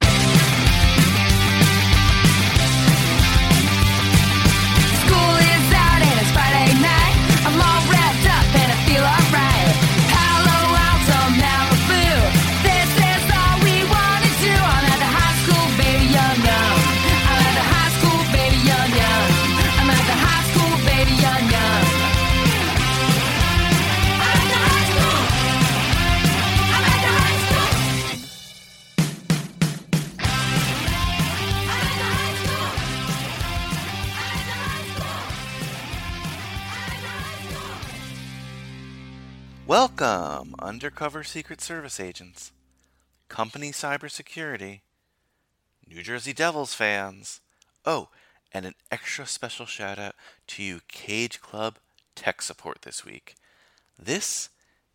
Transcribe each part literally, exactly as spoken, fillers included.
School is out and it's Friday night. I'm all wrapped up and I feel alright. Palo Alto, Malibu. This is all we wanna do. I'm at the high school, baby, young, young. I'm at the high school, baby, young, young. I'm at the high school, baby, young, young. I'm at the high school. I'm at the high school. I'm at the high school. I'm at the high school. I'm at the high school. Welcome, undercover Secret Service agents, company cybersecurity, New Jersey Devils fans. Oh, and an extra special shout out to you, Cage Club Tech Support, this week. This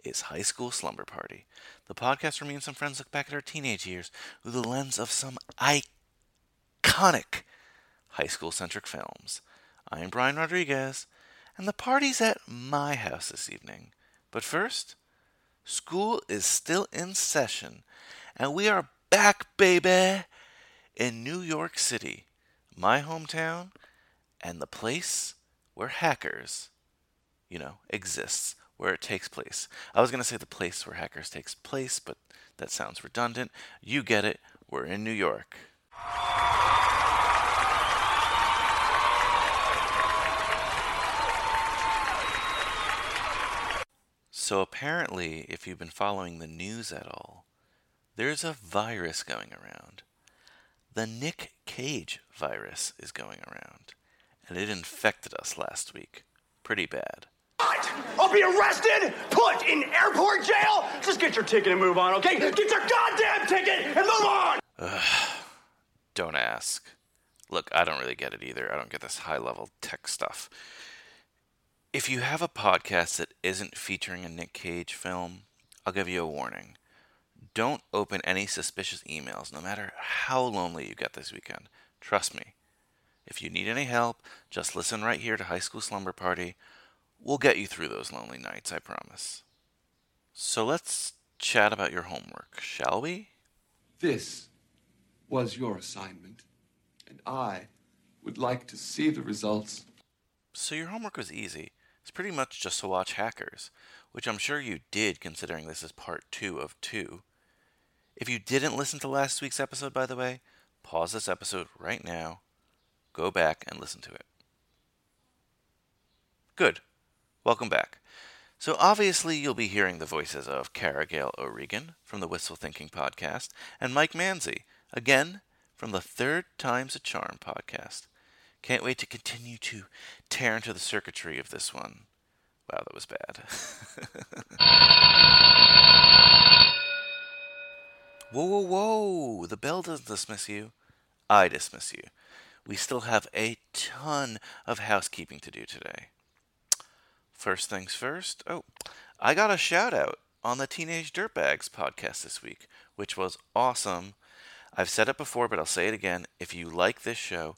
is High School Slumber Party, the podcast where me and some friends look back at our teenage years through the lens of some iconic high school centric films. I am Brian Rodriguez, and the party's at my house this evening. But first, school is still in session, and we are back, baby, in New York City, my hometown, and the place where Hackers, you know, exists, where it takes place. I was going to say the place where Hackers takes place, but that sounds redundant. You get it. We're in New York. So apparently, if you've been following the news at all, there's a virus going around. The Nick Cage virus is going around, and it infected us last week. Pretty bad. What? I'll be arrested, put in airport jail. Just get your ticket and move on, okay? Get your goddamn ticket and move on. Don't ask. Look, I don't really get it either. I don't get this high-level tech stuff. If you have a podcast that isn't featuring a Nick Cage film, I'll give you a warning. Don't open any suspicious emails, no matter how lonely you get this weekend. Trust me. If you need any help, just listen right here to High School Slumber Party. We'll get you through those lonely nights, I promise. So let's chat about your homework, shall we? This was your assignment, and I would like to see the results. So your homework was easy. It's pretty much just to watch Hackers, which I'm sure you did, considering this is part two of two. If you didn't listen to last week's episode, by the way, pause this episode right now, go back and listen to it. Good. Welcome back. So obviously you'll be hearing the voices of Cara Gale O'Regan from the Wistful Thinking podcast and Mike Manzi, again, from the Third Times a Charm podcast. Can't wait to continue to tear into the circuitry of this one. Wow, that was bad. Whoa, whoa, whoa! The bell doesn't dismiss you. I dismiss you. We still have a ton of housekeeping to do today. First things first. Oh, I got a shout out on the Teenage Dirtbags podcast this week, which was awesome. I've said it before, but I'll say it again. If you like this show,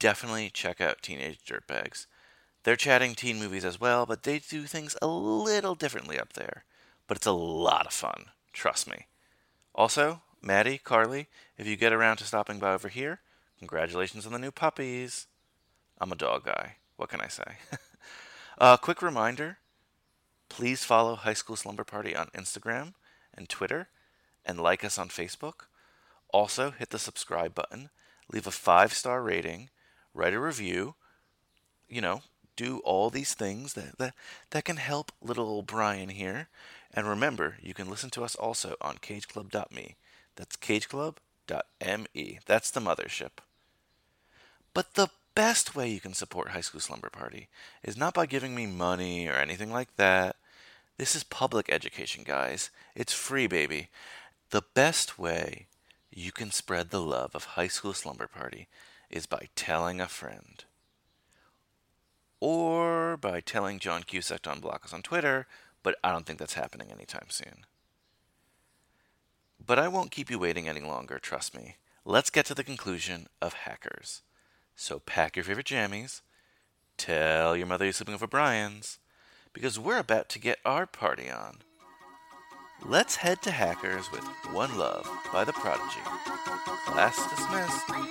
definitely check out Teenage Dirtbags. They're chatting teen movies as well, but they do things a little differently up there. But it's a lot of fun, trust me. Also, Maddie, Carly, if you get around to stopping by over here, congratulations on the new puppies. I'm a dog guy, what can I say? uh, quick reminder, please follow High School Slumber Party on Instagram and Twitter, and like us on Facebook. Also, hit the subscribe button, leave a five-star rating, write a review, you know, do all these things that, that, that can help little old Brian here. And remember, you can listen to us also on cage club dot me. That's cage club dot me. That's the mothership. But the best way you can support High School Slumber Party is not by giving me money or anything like that. This is public education, guys. It's free, baby. The best way you can spread the love of High School Slumber Party is by telling a friend, or by telling John Cusack to unblock us on Twitter, but I don't think that's happening anytime soon. But I won't keep you waiting any longer, trust me. Let's get to the conclusion of Hackers. So pack your favorite jammies, tell your mother you're sleeping over Brian's, because we're about to get our party on. Let's head to Hackers with One Love by The Prodigy. Class dismissed.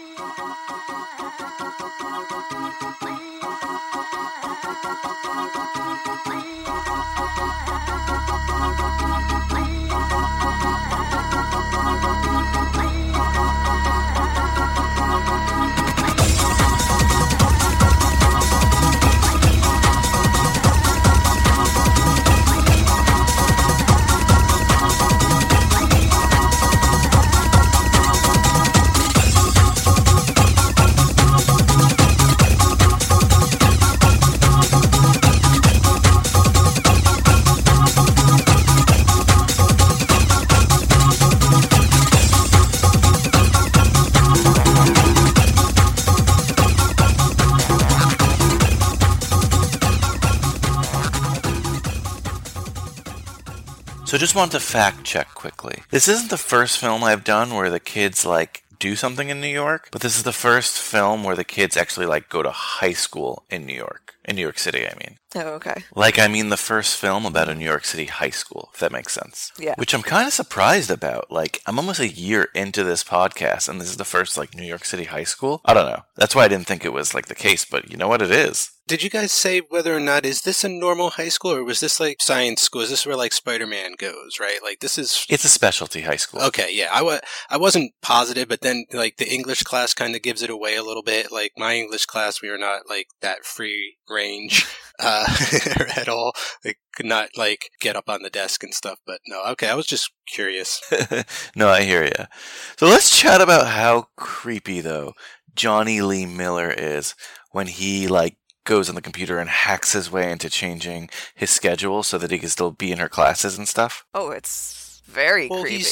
So just wanted to fact check quickly. This isn't the first film I've done where the kids, like, do something in New York, but this is the first film where the kids actually, like, go to high school in New York. In New York City, I mean. Oh, okay. Like, I mean the first film about a New York City high school, if that makes sense. Yeah. Which I'm kind of surprised about. Like, I'm almost a year into this podcast, and this is the first, like, New York City high school? I don't know. That's why I didn't think it was, like, the case, but you know what it is. Did you guys say whether or not, is this a normal high school, or was this like science school? Is this where like Spider-Man goes, right? Like this is... It's a specialty high school. Okay, yeah. I, wa- I wasn't positive, but then like the English class kind of gives it away a little bit. Like my English class, we were not like that free range uh, at all. Like could not like get up on the desk and stuff, but no. Okay, I was just curious. No, I hear you. So let's chat about how creepy, though, Johnny Lee Miller is when he like goes on the computer and hacks his way into changing his schedule so that he can still be in her classes and stuff. Oh, it's very well, creepy.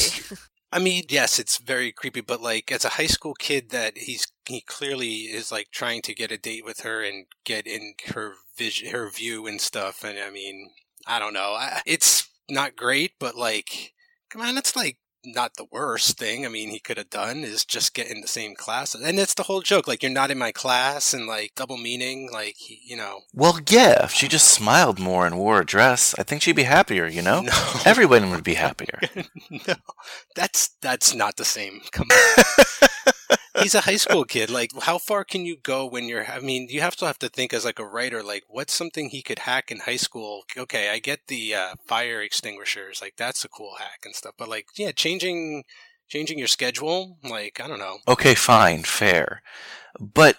I mean, yes, it's very creepy, but like as a high school kid that he's he clearly is like trying to get a date with her and get in her vision, her view and stuff. And I mean, I don't know. I, it's not great, but like, come on, it's like not the worst thing. I mean, he could have done is just get in the same class. And that's the whole joke. Like, you're not in my class and, like, double meaning. Like, you know. Well, yeah. If she just smiled more and wore a dress, I think she'd be happier, you know? No. Everyone would be happier. No. That's, that's not the same. Come on. He's a high school kid. Like, how far can you go when you're, I mean, you have to have to think as like a writer, like what's something he could hack in high school? Okay, I get the uh, fire extinguishers. Like, that's a cool hack and stuff. But like, yeah, changing, changing your schedule. Like, I don't know. Okay, fine, fair. But,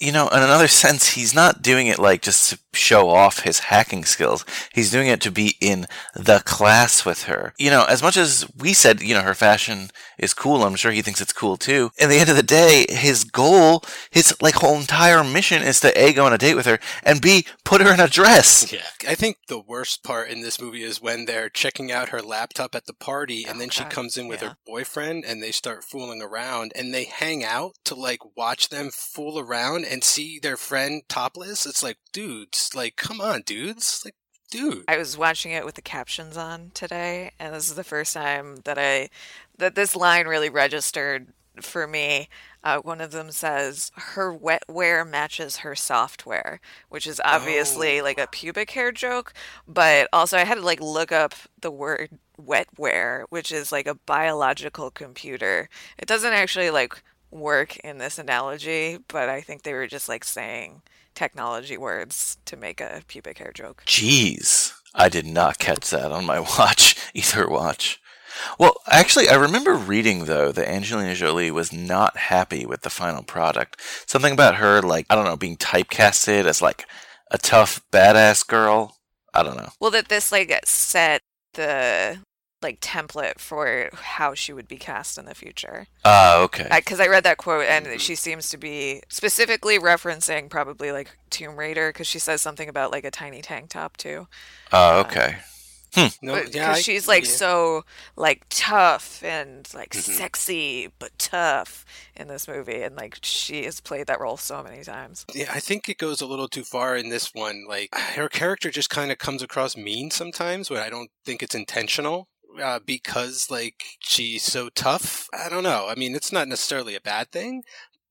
you know, in another sense, he's not doing it like just to show off his hacking skills. He's doing it to be in the class with her. You know, as much as we said, you know, her fashion is cool, I'm sure he thinks it's cool too. At the end of the day, his goal, his like whole entire mission is to A, go on a date with her, and B, put her in a dress. Yeah. I think the worst part in this movie is when they're checking out her laptop at the party, and oh, then God. She comes in with yeah. her boyfriend, and they start fooling around, and they hang out to like watch them fool around and see their friend topless. It's like, dudes, like, come on, dudes. Like, dude. I was watching it with the captions on today, and this is the first time that I, that this line really registered for me. Uh, one of them says, her wetware matches her software, which is obviously oh. like a pubic hair joke. But also I had to like look up the word wetware, which is like a biological computer. It doesn't actually like work in this analogy, but I think they were just like saying technology words to make a pubic hair joke. Jeez, I did not catch that on my watch, either watch. Well, actually, I remember reading, though, that Angelina Jolie was not happy with the final product. Something about her, like, I don't know, being typecasted as like a tough, badass girl. I don't know. Well, that this like set the like template for how she would be cast in the future. Ah, uh, okay. Because I, I read that quote, and mm-hmm. she seems to be specifically referencing probably like Tomb Raider, because she says something about like a tiny tank top too. Oh, uh, okay. Hmm. No, because yeah, she's like yeah. so like tough and like mm-hmm. sexy but tough in this movie, and like she has played that role so many times. Yeah, I think it goes a little too far in this one. Like her character just kind of comes across mean sometimes, but I don't think it's intentional. Uh, because, like, she's so tough. I don't know. I mean, it's not necessarily a bad thing,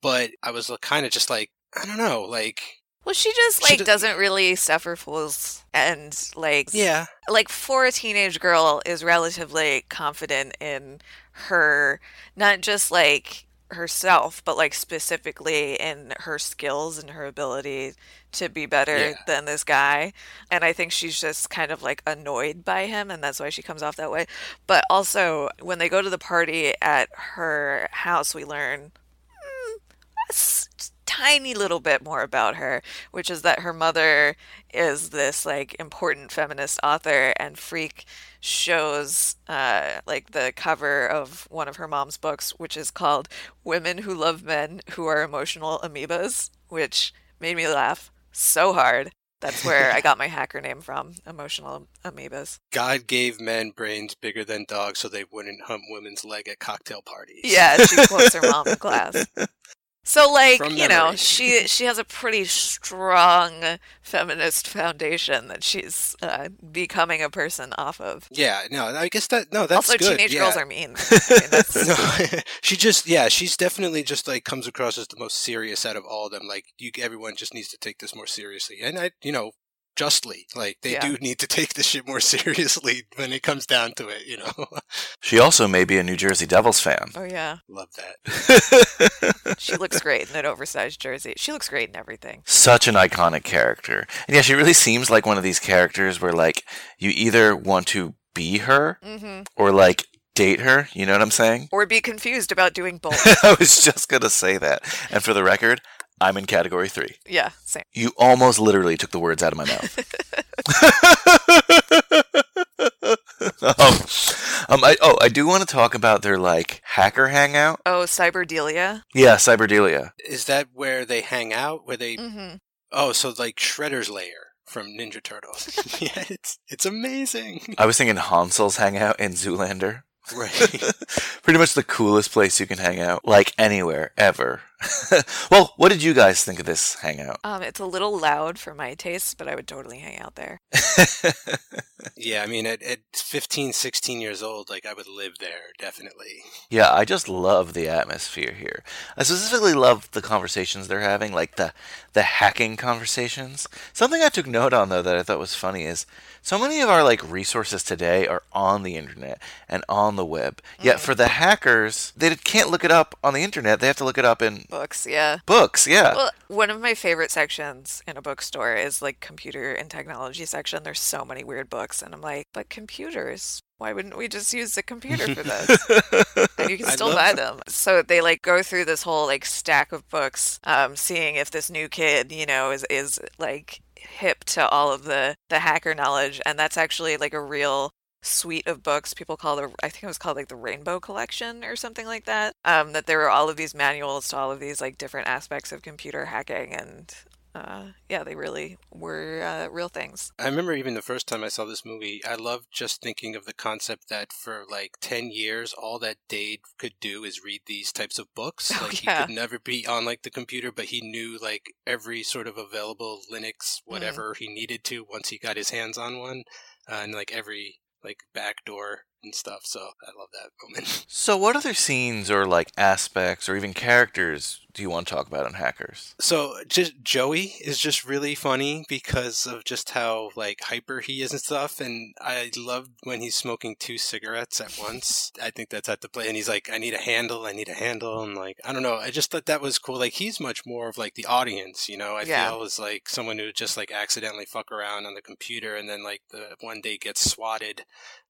but I was kind of just like, I don't know, like... Well, she just, like, she d- doesn't really suffer fools and, like... Yeah. Like, for a teenage girl, is relatively confident in her, not just, like, herself, but, like, specifically in her skills and her ability to be better yeah. than this guy. And I think she's just kind of, like, annoyed by him, and that's why she comes off that way. But also, when they go to the party at her house, we learn... Mm, tiny little bit more about her, which is that her mother is this like important feminist author, and Freak shows uh like the cover of one of her mom's books, which is called Women Who Love Men Who Are Emotional Amoebas, which made me laugh so hard. That's where I got my hacker name from, Emotional Amoebas. God gave men brains bigger than dogs so they wouldn't hump women's leg at cocktail parties. Yeah, she quotes her mom in class. So, like, you know, she she has a pretty strong feminist foundation that she's uh, becoming a person off of. Yeah, no, I guess that, no, that's also, good. Also, teenage yeah. girls are mean. I mean that's... No, she just, yeah, she's definitely just, like, comes across as the most serious out of all of them. Like, you, everyone just needs to take this more seriously. And, I, you know, justly. Like, they yeah. do need to take this shit more seriously when it comes down to it, you know? She also may be a New Jersey Devils fan. Oh, yeah. Love that. She looks great in an oversized jersey. She looks great in everything. Such an iconic character. And yeah, she really seems like one of these characters where, like, you either want to be her mm-hmm. or, like, date her, you know what I'm saying? Or be confused about doing both. I was just gonna say that. And for the record, I'm in category three. Yeah, same. You almost literally took the words out of my mouth. um, um, I, oh, I do want to talk about their, like, hacker hangout. Oh, Cyberdelia? Yeah, Cyberdelia. Is that where they hang out? Where they... Mm-hmm. Oh, so, like, Shredder's lair. From Ninja Turtles. Yeah, it's it's amazing. I was thinking Hansel's hangout in Zoolander. Right. Pretty much the coolest place you can hang out, like anywhere, ever. Well, what did you guys think of this hangout? Um, it's a little loud for my taste, but I would totally hang out there. Yeah, I mean, at, at fifteen, sixteen years old, like, I would live there, definitely. Yeah, I just love the atmosphere here. I specifically love the conversations they're having, like the, the hacking conversations. Something I took note on, though, that I thought was funny is so many of our, like, resources today are on the internet and on the web. Mm. Yet for the hackers, they can't look it up on the internet. They have to look it up in... Books, yeah. Books, yeah. Well, one of my favorite sections in a bookstore is, like, computer and technology section. There's so many weird books, and I'm like, but computers, why wouldn't we just use the computer for this? And you can still buy them. them. So they, like, go through this whole, like, stack of books, um, seeing if this new kid, you know, is, is like, hip to all of the, the hacker knowledge. And that's actually, like, a real... suite of books people call the I think it was called like the Rainbow Collection or something like that, um that there were all of these manuals to all of these like different aspects of computer hacking, and uh yeah they really were uh, real things. I remember even the first time I saw this movie, I loved just thinking of the concept that for like ten years all that Dade could do is read these types of books. Oh, like yeah. He could never be on like the computer, but he knew like every sort of available Linux whatever mm. he needed to once he got his hands on one, uh, and like every like backdoor and stuff. So I love that moment. So what other scenes or like aspects or even characters do you want to talk about on Hackers? So just Joey is just really funny because of just how like hyper he is and stuff. And I loved when he's smoking two cigarettes at once. I think that's at the play. And he's like, I need a handle. I need a handle. And like, I don't know. I just thought that was cool. Like he's much more of like the audience, you know, I yeah. feel is like someone who just like accidentally fuck around on the computer. And then like the one day gets swatted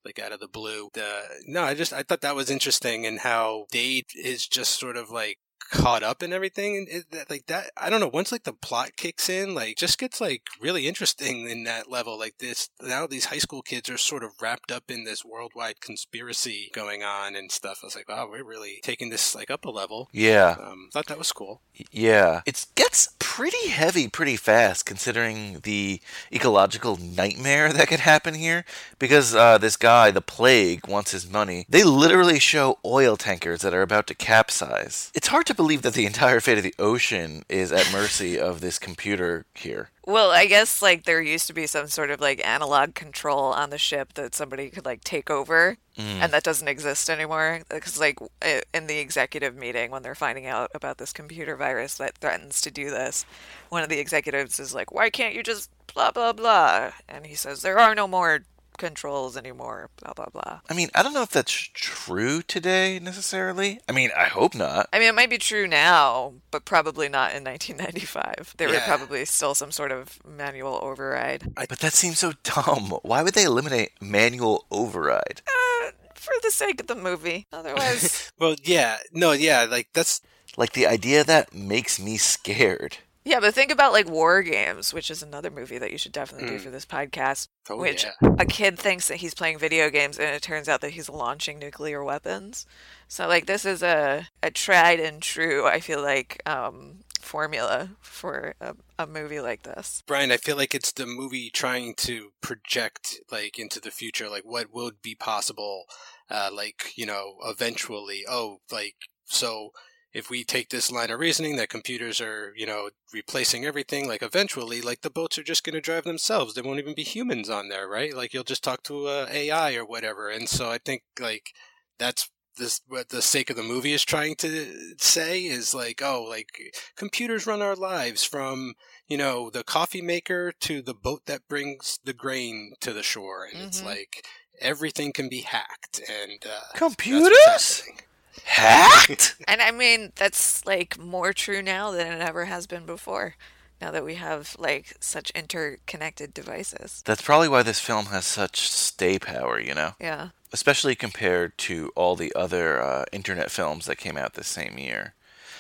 like out of the blue. The, no, I just I thought that was interesting, and how Dade is just sort of like caught up in everything, and it, like that. I don't know. Once like the plot kicks in, like just gets like really interesting in that level. Like this now, these high school kids are sort of wrapped up in this worldwide conspiracy going on and stuff. I was like, wow, we're really taking this like up a level. Yeah, um, thought that was cool. Yeah, it gets pretty heavy pretty fast considering the ecological nightmare that could happen here, because uh, this guy, the plague, wants his money. They literally show oil tankers that are about to capsize. It's hard to believe that the entire fate of the ocean is at mercy of this computer here. Well, I guess, like, there used to be some sort of, like, analog control on the ship that somebody could, like, take over, mm. and that doesn't exist anymore. Because, like, in the executive meeting, when they're finding out about this computer virus that threatens to do this, one of the executives is like, why can't you just blah, blah, blah? And he says, there are no more controls anymore, blah, blah, blah. I mean, I don't know if that's true today, necessarily. I mean, I hope not. I mean, it might be true now, but probably not in nineteen ninety-five. There yeah. were probably still some sort of manual override. I, but that seems so dumb. Why would they eliminate manual override? Uh, for the sake of the movie. Otherwise... well, yeah. No, yeah, like, that's... Like, the idea of that makes me scared. Yeah, but think about, like, War Games, which is another movie that you should definitely mm. do for this podcast, oh, which yeah. a kid thinks that he's playing video games, and it turns out that he's launching nuclear weapons. So, like, this is a, a tried and true, I feel like, um, formula for a, a movie like this. Brian, I feel like it's the movie trying to project, like, into the future, like, what would be possible, uh, like, you know, eventually. Oh, like, so... If we take this line of reasoning that computers are, you know, replacing everything, like eventually, like the boats are just going to drive themselves. There won't even be humans on there, right? Like you'll just talk to uh, A I or whatever. And so I think like that's this what the sake of the movie is trying to say is like, oh, like computers run our lives from, you know, the coffee maker to the boat that brings the grain to the shore. And mm-hmm. it's like everything can be hacked and uh, computers. Hacked? And I mean, that's like more true now than it ever has been before. Now that we have like such interconnected devices. That's probably why this film has such stay power, you know? Yeah. Especially compared to all the other uh, internet films that came out this same year.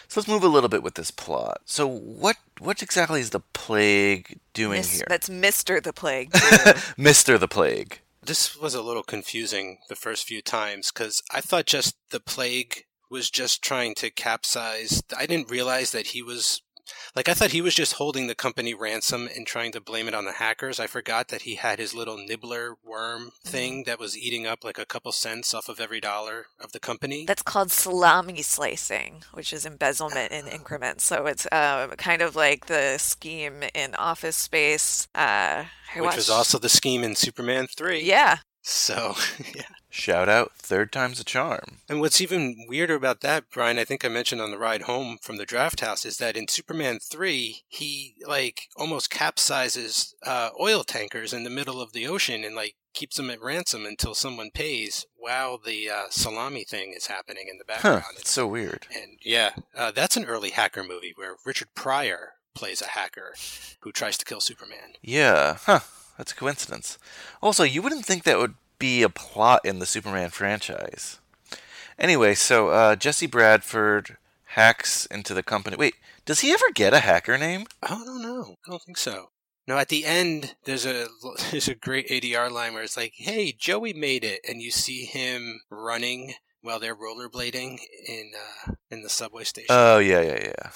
So let's move a little bit with this plot. So what what exactly is the plague doing Mis- here? That's Mister the Plague. Mister the Plague. This was a little confusing the first few times because I thought just the plague was just trying to capsize. I didn't realize that he was like I thought he was just holding the company ransom and trying to blame it on the hackers. I forgot that he had his little nibbler worm thing that was eating up like a couple cents off of every dollar of the company. That's called salami slicing, which is embezzlement in increments. So it's um, kind of like the scheme in Office Space. Uh, which watched... was also the scheme in Superman three. Yeah. So, yeah. Shout out, Third Time's a Charm. And what's even weirder about that, Brian, I think I mentioned on the ride home from the draft house, is that in Superman three, he, like, almost capsizes uh, oil tankers in the middle of the ocean and, like, keeps them at ransom until someone pays while the uh, salami thing is happening in the background. Huh, it's so weird. And, yeah, uh, that's an early hacker movie where Richard Pryor plays a hacker who tries to kill Superman. Yeah, huh. That's a coincidence. Also, you wouldn't think that would be a plot in the Superman franchise. Anyway, so uh, Jesse Bradford hacks into the company. Wait, does he ever get a hacker name? I don't know. I don't think so. No, at the end, there's a there's a great A D R line where it's like, hey, Joey made it. And you see him running while they're rollerblading in, uh, in the subway station. Oh, yeah, yeah, yeah.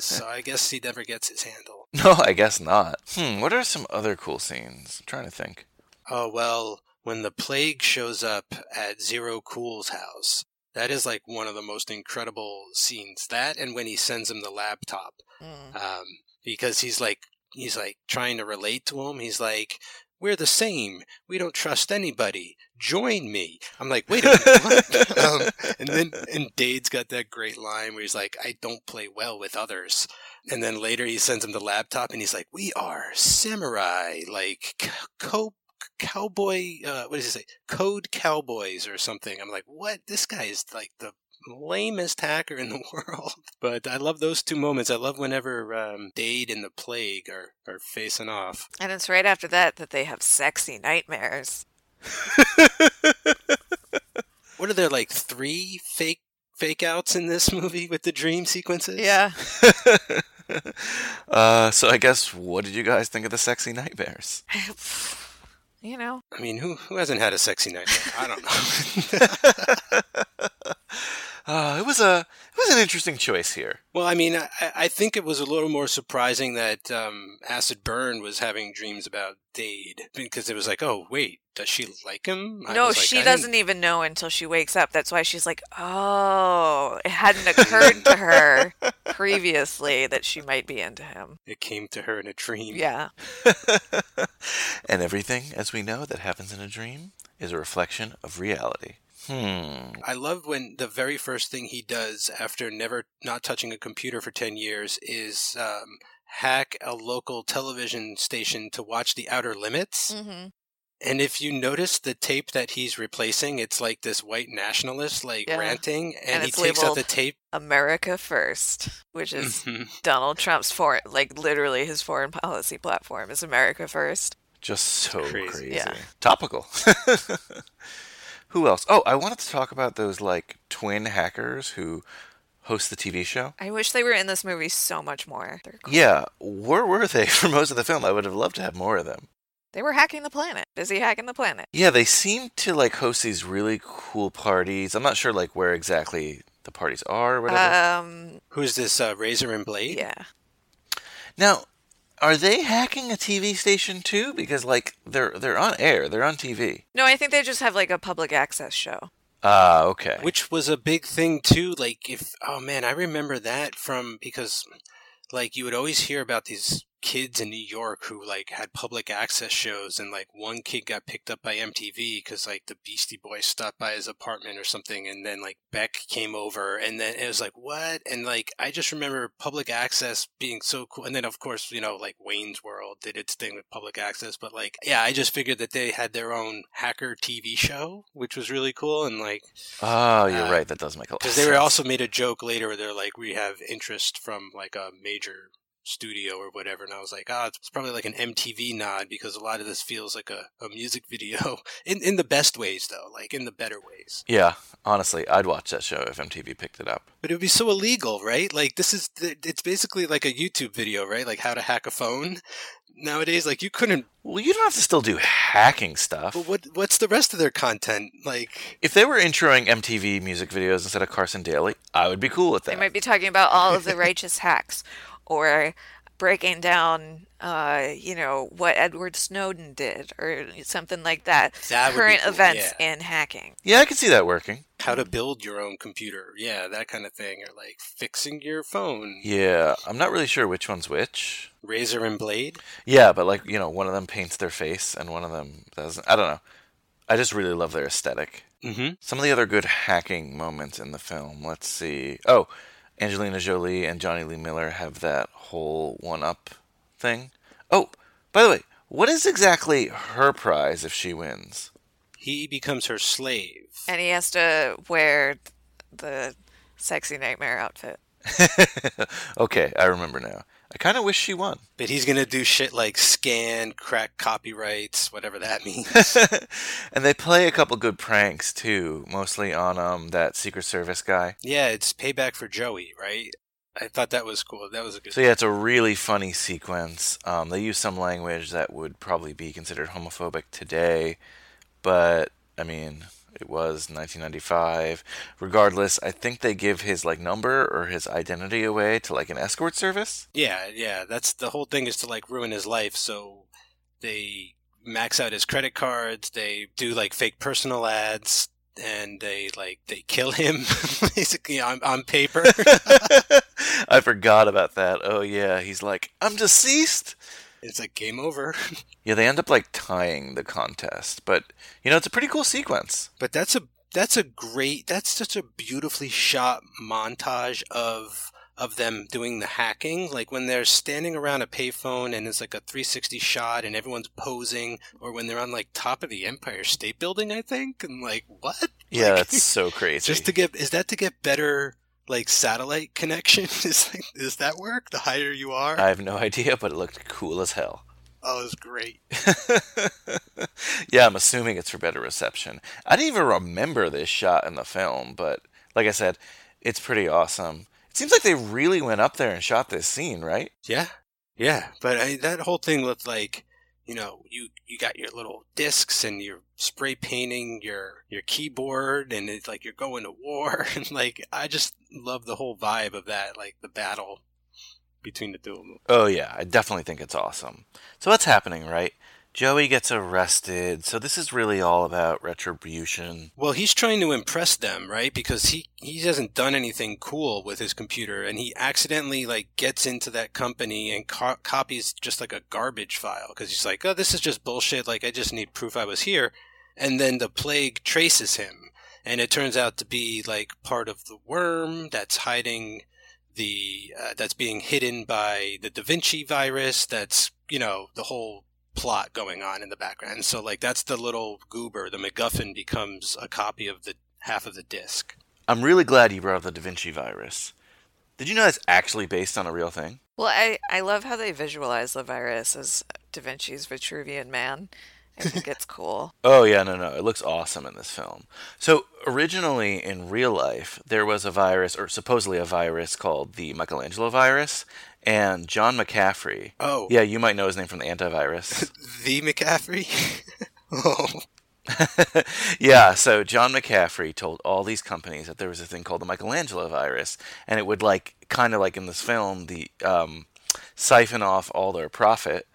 So I guess he never gets his handle. No, I guess not. Hmm, what are some other cool scenes? I'm trying to think. Oh, well, when the plague shows up at Zero Cool's house, that is like one of the most incredible scenes. That and when he sends him the laptop. Mm. Um, because he's like, he's like trying to relate to him. He's like, we're the same. We don't trust anybody. Join me. I'm like, wait a minute. What? um, and then and Dade's got that great line where he's like, I don't play well with others. And then later he sends him the laptop and he's like, we are samurai, like co- cowboy, uh, what does he say? Code cowboys or something. I'm like, what? This guy is like the lamest hacker in the world. But I love those two moments. I love whenever um, Dade and the plague are, are facing off. And it's right after that that they have sexy nightmares. What are there, like three fake fake outs in this movie with the dream sequences? Yeah. uh, so I guess, what did you guys think of the sexy nightmares? You know. I mean, who who hasn't had a sexy nightmare? I don't know. Uh, it was a it was an interesting choice here. Well, I mean, I, I think it was a little more surprising that um, Acid Burn was having dreams about Dade, because it was like, oh, wait, does she like him? I no, like, she I doesn't didn't... even know until she wakes up. That's why she's like, oh, it hadn't occurred to her previously that she might be into him. It came to her in a dream. Yeah. And everything, as we know, that happens in a dream is a reflection of reality. Hmm. I love when the very first thing he does after never not touching a computer for ten years is um, hack a local television station to watch The Outer Limits. Mm-hmm. And if you notice the tape that he's replacing, it's like this white nationalist, like yeah. ranting, and, and he takes out the tape "America First," which is Donald Trump's foreign, like literally his foreign policy platform is America First. Just so crazy, crazy. Yeah. Topical. Who else? Oh, I wanted to talk about those, like, twin hackers who host the T V show. I wish they were in this movie so much more. Cool. Yeah. Where were they for most of the film? I would have loved to have more of them. They were hacking the planet. Busy hacking the planet. Yeah, they seem to, like, host these really cool parties. I'm not sure, like, where exactly the parties are or whatever. Um, Who's this, uh, Razor and Blade? Yeah. Now, are they hacking a T V station too? Because like they're they're on air, they're on T V. No, I think they just have like a public access show. Ah, uh, okay. Which was a big thing too. Like if oh man, I remember that from because like you would always hear about these kids in New York who like had public access shows, and like one kid got picked up by M T V because like the Beastie Boys stopped by his apartment or something, and then like Beck came over, and then it was like what, and like I just remember public access being so cool. And then of course, you know, like Wayne's World did its thing with public access, but like yeah, I just figured that they had their own hacker T V show, which was really cool. And like oh you're uh, right, that does make a lot of sense, because they were also made a joke later where they're like, we have interest from like a major studio or whatever, and I was like, ah, oh, it's probably like an M T V nod, because a lot of this feels like a, a music video in in the best ways though, like in the better ways. Yeah, honestly, I'd watch that show if M T V picked it up. But it would be so illegal, right? Like this is, it's basically like a YouTube video, right? Like how to hack a phone. Nowadays, like you couldn't. Well, you don't have to still do hacking stuff. But what what's the rest of their content like? If they were introing M T V music videos instead of Carson Daly, I would be cool with that. They might be talking about all of the righteous hacks. Or breaking down, uh, you know, what Edward Snowden did or something like that. that Current cool. events yeah. in hacking. Yeah, I can see that working. How to build your own computer. Yeah, that kind of thing. Or like fixing your phone. Yeah, I'm not really sure which one's which. Razor and Blade? Yeah, but like, you know, one of them paints their face and one of them doesn't. I don't know. I just really love their aesthetic. Mm-hmm. Some of the other good hacking moments in the film. Let's see. Oh, Angelina Jolie and Johnny Lee Miller have that whole one-up thing. Oh, by the way, what is exactly her prize if she wins? He becomes her slave. And he has to wear the sexy nightmare outfit. Okay, I remember now. I kind of wish she won. But he's going to do shit like scan, crack copyrights, whatever that means. And they play a couple good pranks, too, mostly on um that Secret Service guy. Yeah, it's payback for Joey, right? I thought that was cool. That was a good So, yeah, it's a really funny sequence. Um, they use some language that would probably be considered homophobic today. But, I mean, it was nineteen ninety-five. Regardless, I think they give his like number or his identity away to like an escort service. Yeah, yeah. That's the whole thing, is to like ruin his life. So they max out his credit cards. They do like fake personal ads, and they like they kill him basically on on paper. I forgot about that. Oh yeah, he's like, I'm deceased. It's like game over. Yeah, they end up like tying the contest, but you know, it's a pretty cool sequence. But that's a that's a great that's such a beautifully shot montage of of them doing the hacking. Like when they're standing around a payphone and it's like a three sixty shot and everyone's posing, or when they're on like top of the Empire State Building, I think, and like what? Yeah, like, that's so crazy. Just to get is that to get better? Like satellite connection? Is like, does that work? The higher you are? I have no idea, but it looked cool as hell. Oh, it was great. Yeah, I'm assuming it's for better reception. I didn't even remember this shot in the film, but like I said, it's pretty awesome. It seems like they really went up there and shot this scene, right? Yeah. Yeah. But I, that whole thing looked like you know, you, you got your little discs and you're spray painting your, your keyboard, and it's like you're going to war. And like, I just love the whole vibe of that, like the battle between the two of them. Oh yeah, I definitely think it's awesome. So what's happening, right? Joey gets arrested, so this is really all about retribution. Well, he's trying to impress them, right? Because he, he hasn't done anything cool with his computer, and he accidentally, like, gets into that company and co- copies just, like, a garbage file. Because he's like, oh, this is just bullshit, like, I just need proof I was here. And then the plague traces him, and it turns out to be, like, part of the worm that's hiding the... Uh, that's being hidden by the Da Vinci virus, that's, you know, the whole... plot going on in the background. So like that's the little goober, the MacGuffin becomes a copy of the half of the disc. I'm really glad you brought up the Da Vinci virus. Did you know that's actually based on a real thing? Well, I, I love how they visualize the virus as Da Vinci's Vitruvian Man. I think it's cool. Oh yeah, no, no. It looks awesome in this film. So originally in real life, there was a virus, or supposedly a virus, called the Michelangelo virus. And John McAfee. Oh. Yeah, you might know his name from the antivirus. The McAfee? Oh. Yeah, so John McAfee told all these companies that there was a thing called the Michelangelo virus. And it would, like, kind of like in this film, the um, siphon off all their profit.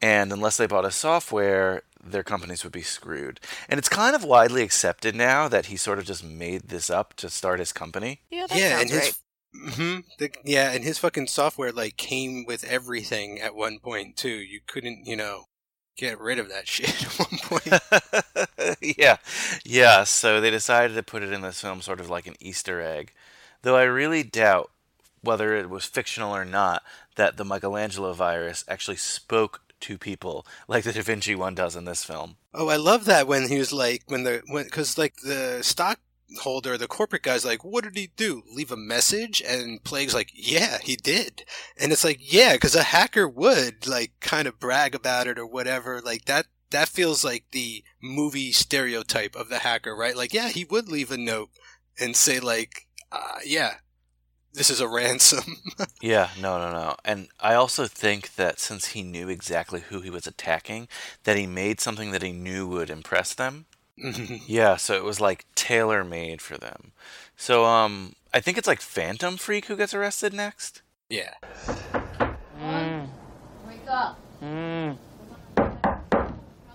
And unless they bought his software, their companies would be screwed. And it's kind of widely accepted now that he sort of just made this up to start his company. Yeah, that yeah, sounds right. His- Mm-hmm. The, yeah, and his fucking software, like, came with everything at one point, too. You couldn't, you know, get rid of that shit at one point. yeah, yeah, so they decided to put it in this film sort of like an Easter egg. Though I really doubt, whether it was fictional or not, that the Michelangelo virus actually spoke to people like the Da Vinci one does in this film. Oh, I love that when he was like, when the, when, because, like, the stock... holder, the corporate guy's like, what did he do? Leave a message? And Plague's like, yeah, he did. And it's like, yeah, because a hacker would, like, kind of brag about it or whatever. Like, that that feels like the movie stereotype of the hacker, right? Like, yeah, he would leave a note and say, like, uh, yeah, this is a ransom. Yeah, no, no, no. And I also think that since he knew exactly who he was attacking, that he made something that he knew would impress them. Yeah, so it was like tailor-made for them. So um, I think it's like Phantom Freak who gets arrested next. Yeah. Mm. Wake up. Mm. Come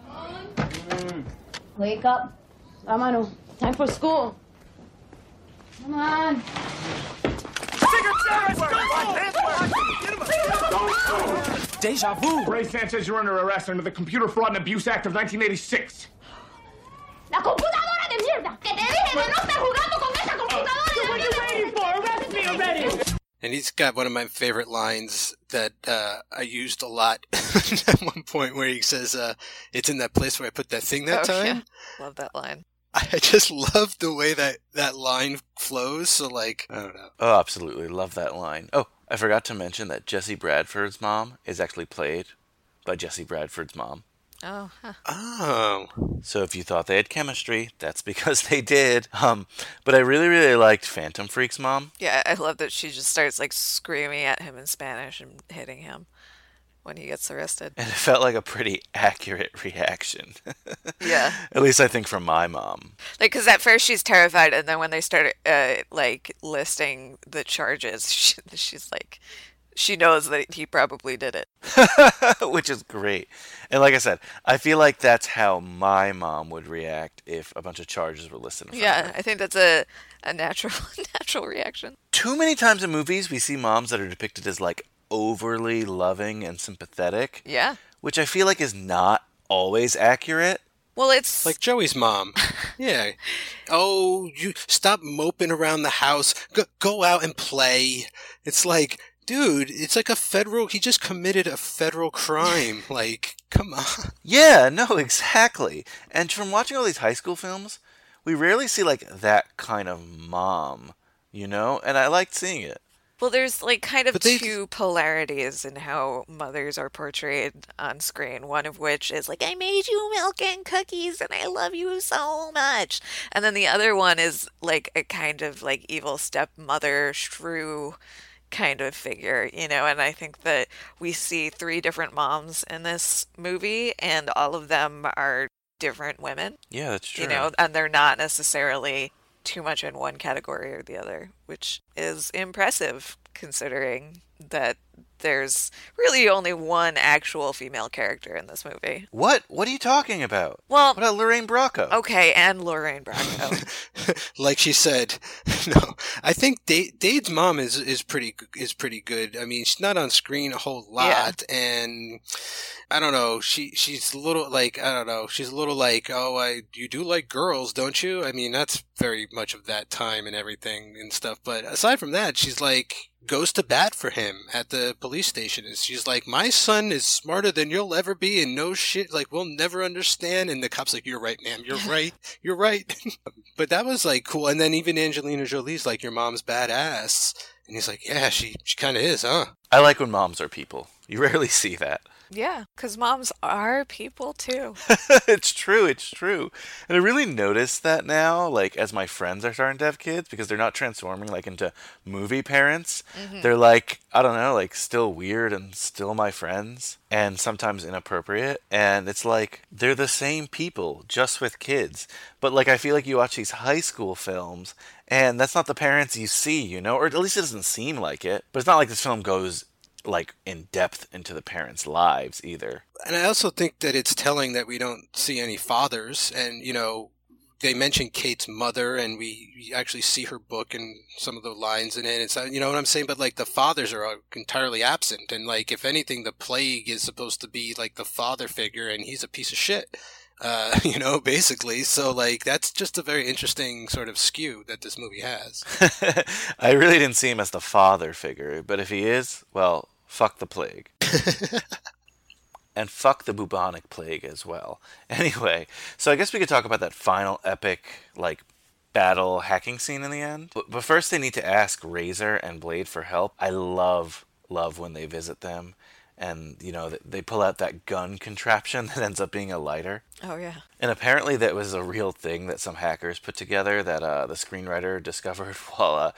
on. Mm. Wake up. Ramano, time for school. Come on. Deja vu. Ray Sanchez, you're under arrest under the Computer Fraud and Abuse Act of nineteen eighty-six. La computadora de mierda, que te dije de no estar jugando con esa computadora. What are you waiting for? Arrest me already. And he's got one of my favorite lines that uh, I used a lot at one point where he says, uh, it's in that place where I put that thing that oh, time. Yeah. Love that line. I just love the way that that line flows. So like, I don't know. Oh, absolutely. Love that line. Oh, I forgot to mention that Jesse Bradford's mom is actually played by Jesse Bradford's mom. Oh, huh. Oh. So if you thought they had chemistry, that's because they did. Um, but I really, really liked Phantom Freak's mom. Yeah, I love that she just starts like screaming at him in Spanish and hitting him when he gets arrested. And it felt like a pretty accurate reaction. Yeah. At least I think from my mom. Like, because at first she's terrified, and then when they start uh, like listing the charges, she, she's like... She knows that he probably did it. Which is great. And like I said, I feel like that's how my mom would react if a bunch of charges were listed in front yeah, of her. Yeah, I think that's a, a natural natural reaction. Too many times in movies we see moms that are depicted as like overly loving and sympathetic. Yeah. Which I feel like is not always accurate. Well, it's... Like Joey's mom. Yeah. Oh, you stop moping around the house. Go, go out and play. It's like... Dude, it's like a federal... He just committed a federal crime. Like, come on. Yeah, no, exactly. And from watching all these high school films, we rarely see, like, that kind of mom, you know? And I liked seeing it. Well, there's, like, kind of but two they... polarities in how mothers are portrayed on screen. One of which is, like, I made you milk and cookies and I love you so much. And then the other one is, like, a kind of, like, evil stepmother shrew... kind of figure, you know, and I think that we see three different moms in this movie, and all of them are different women. Yeah, that's true. You know, and they're not necessarily too much in one category or the other, which is impressive considering that there's really only one actual female character in this movie. What? What are you talking about? Well, what about Lorraine Bracco? Okay, and Lorraine Bracco. Like she said, no. I think Dade, Dade's mom is, is pretty is pretty good. I mean, she's not on screen a whole lot, yeah. and I don't know. She she's a little like I don't know. She's a little like oh, I you do like girls, don't you? I mean, that's very much of that time and everything and stuff. But aside from that, she's like. Goes to bat for him at the police station, and she's like, my son is smarter than you'll ever be, and no shit, like, we'll never understand. And the cop's like, you're right, ma'am, you're right, you're right. But that was, like, cool. And then even Angelina Jolie's like, your mom's badass. And he's like, yeah, she, she kind of is, huh? I like when moms are people. You rarely see that. Yeah, because moms are people, too. It's true, it's true. And I really noticed that now, like, as my friends are starting to have kids, because they're not transforming, like, into movie parents. Mm-hmm. They're, like, I don't know, like, still weird and still my friends, and sometimes inappropriate. And it's, like, they're the same people, just with kids. But, like, I feel like you watch these high school films, and that's not the parents you see, you know? Or at least it doesn't seem like it. But it's not like this film goes... like in depth into the parents' lives either. And I also think that it's telling that we don't see any fathers, and you know, they mention Kate's mother, and we actually see her book and some of the lines in it, and so, you know what I'm saying? But like the fathers are entirely absent, and like if anything, the plague is supposed to be like the father figure, and he's a piece of shit. Uh, you know, basically. So, like, that's just a very interesting sort of skew that this movie has. I really didn't see him as the father figure, but if he is, well, fuck the plague. And fuck the bubonic plague as well. Anyway, so I guess we could talk about that final epic, like, battle hacking scene in the end. But first they need to ask Razor and Blade for help. I love, love when they visit them. And, you know, they pull out that gun contraption that ends up being a lighter. Oh, yeah. And apparently that was a real thing that some hackers put together that uh, the screenwriter discovered while uh,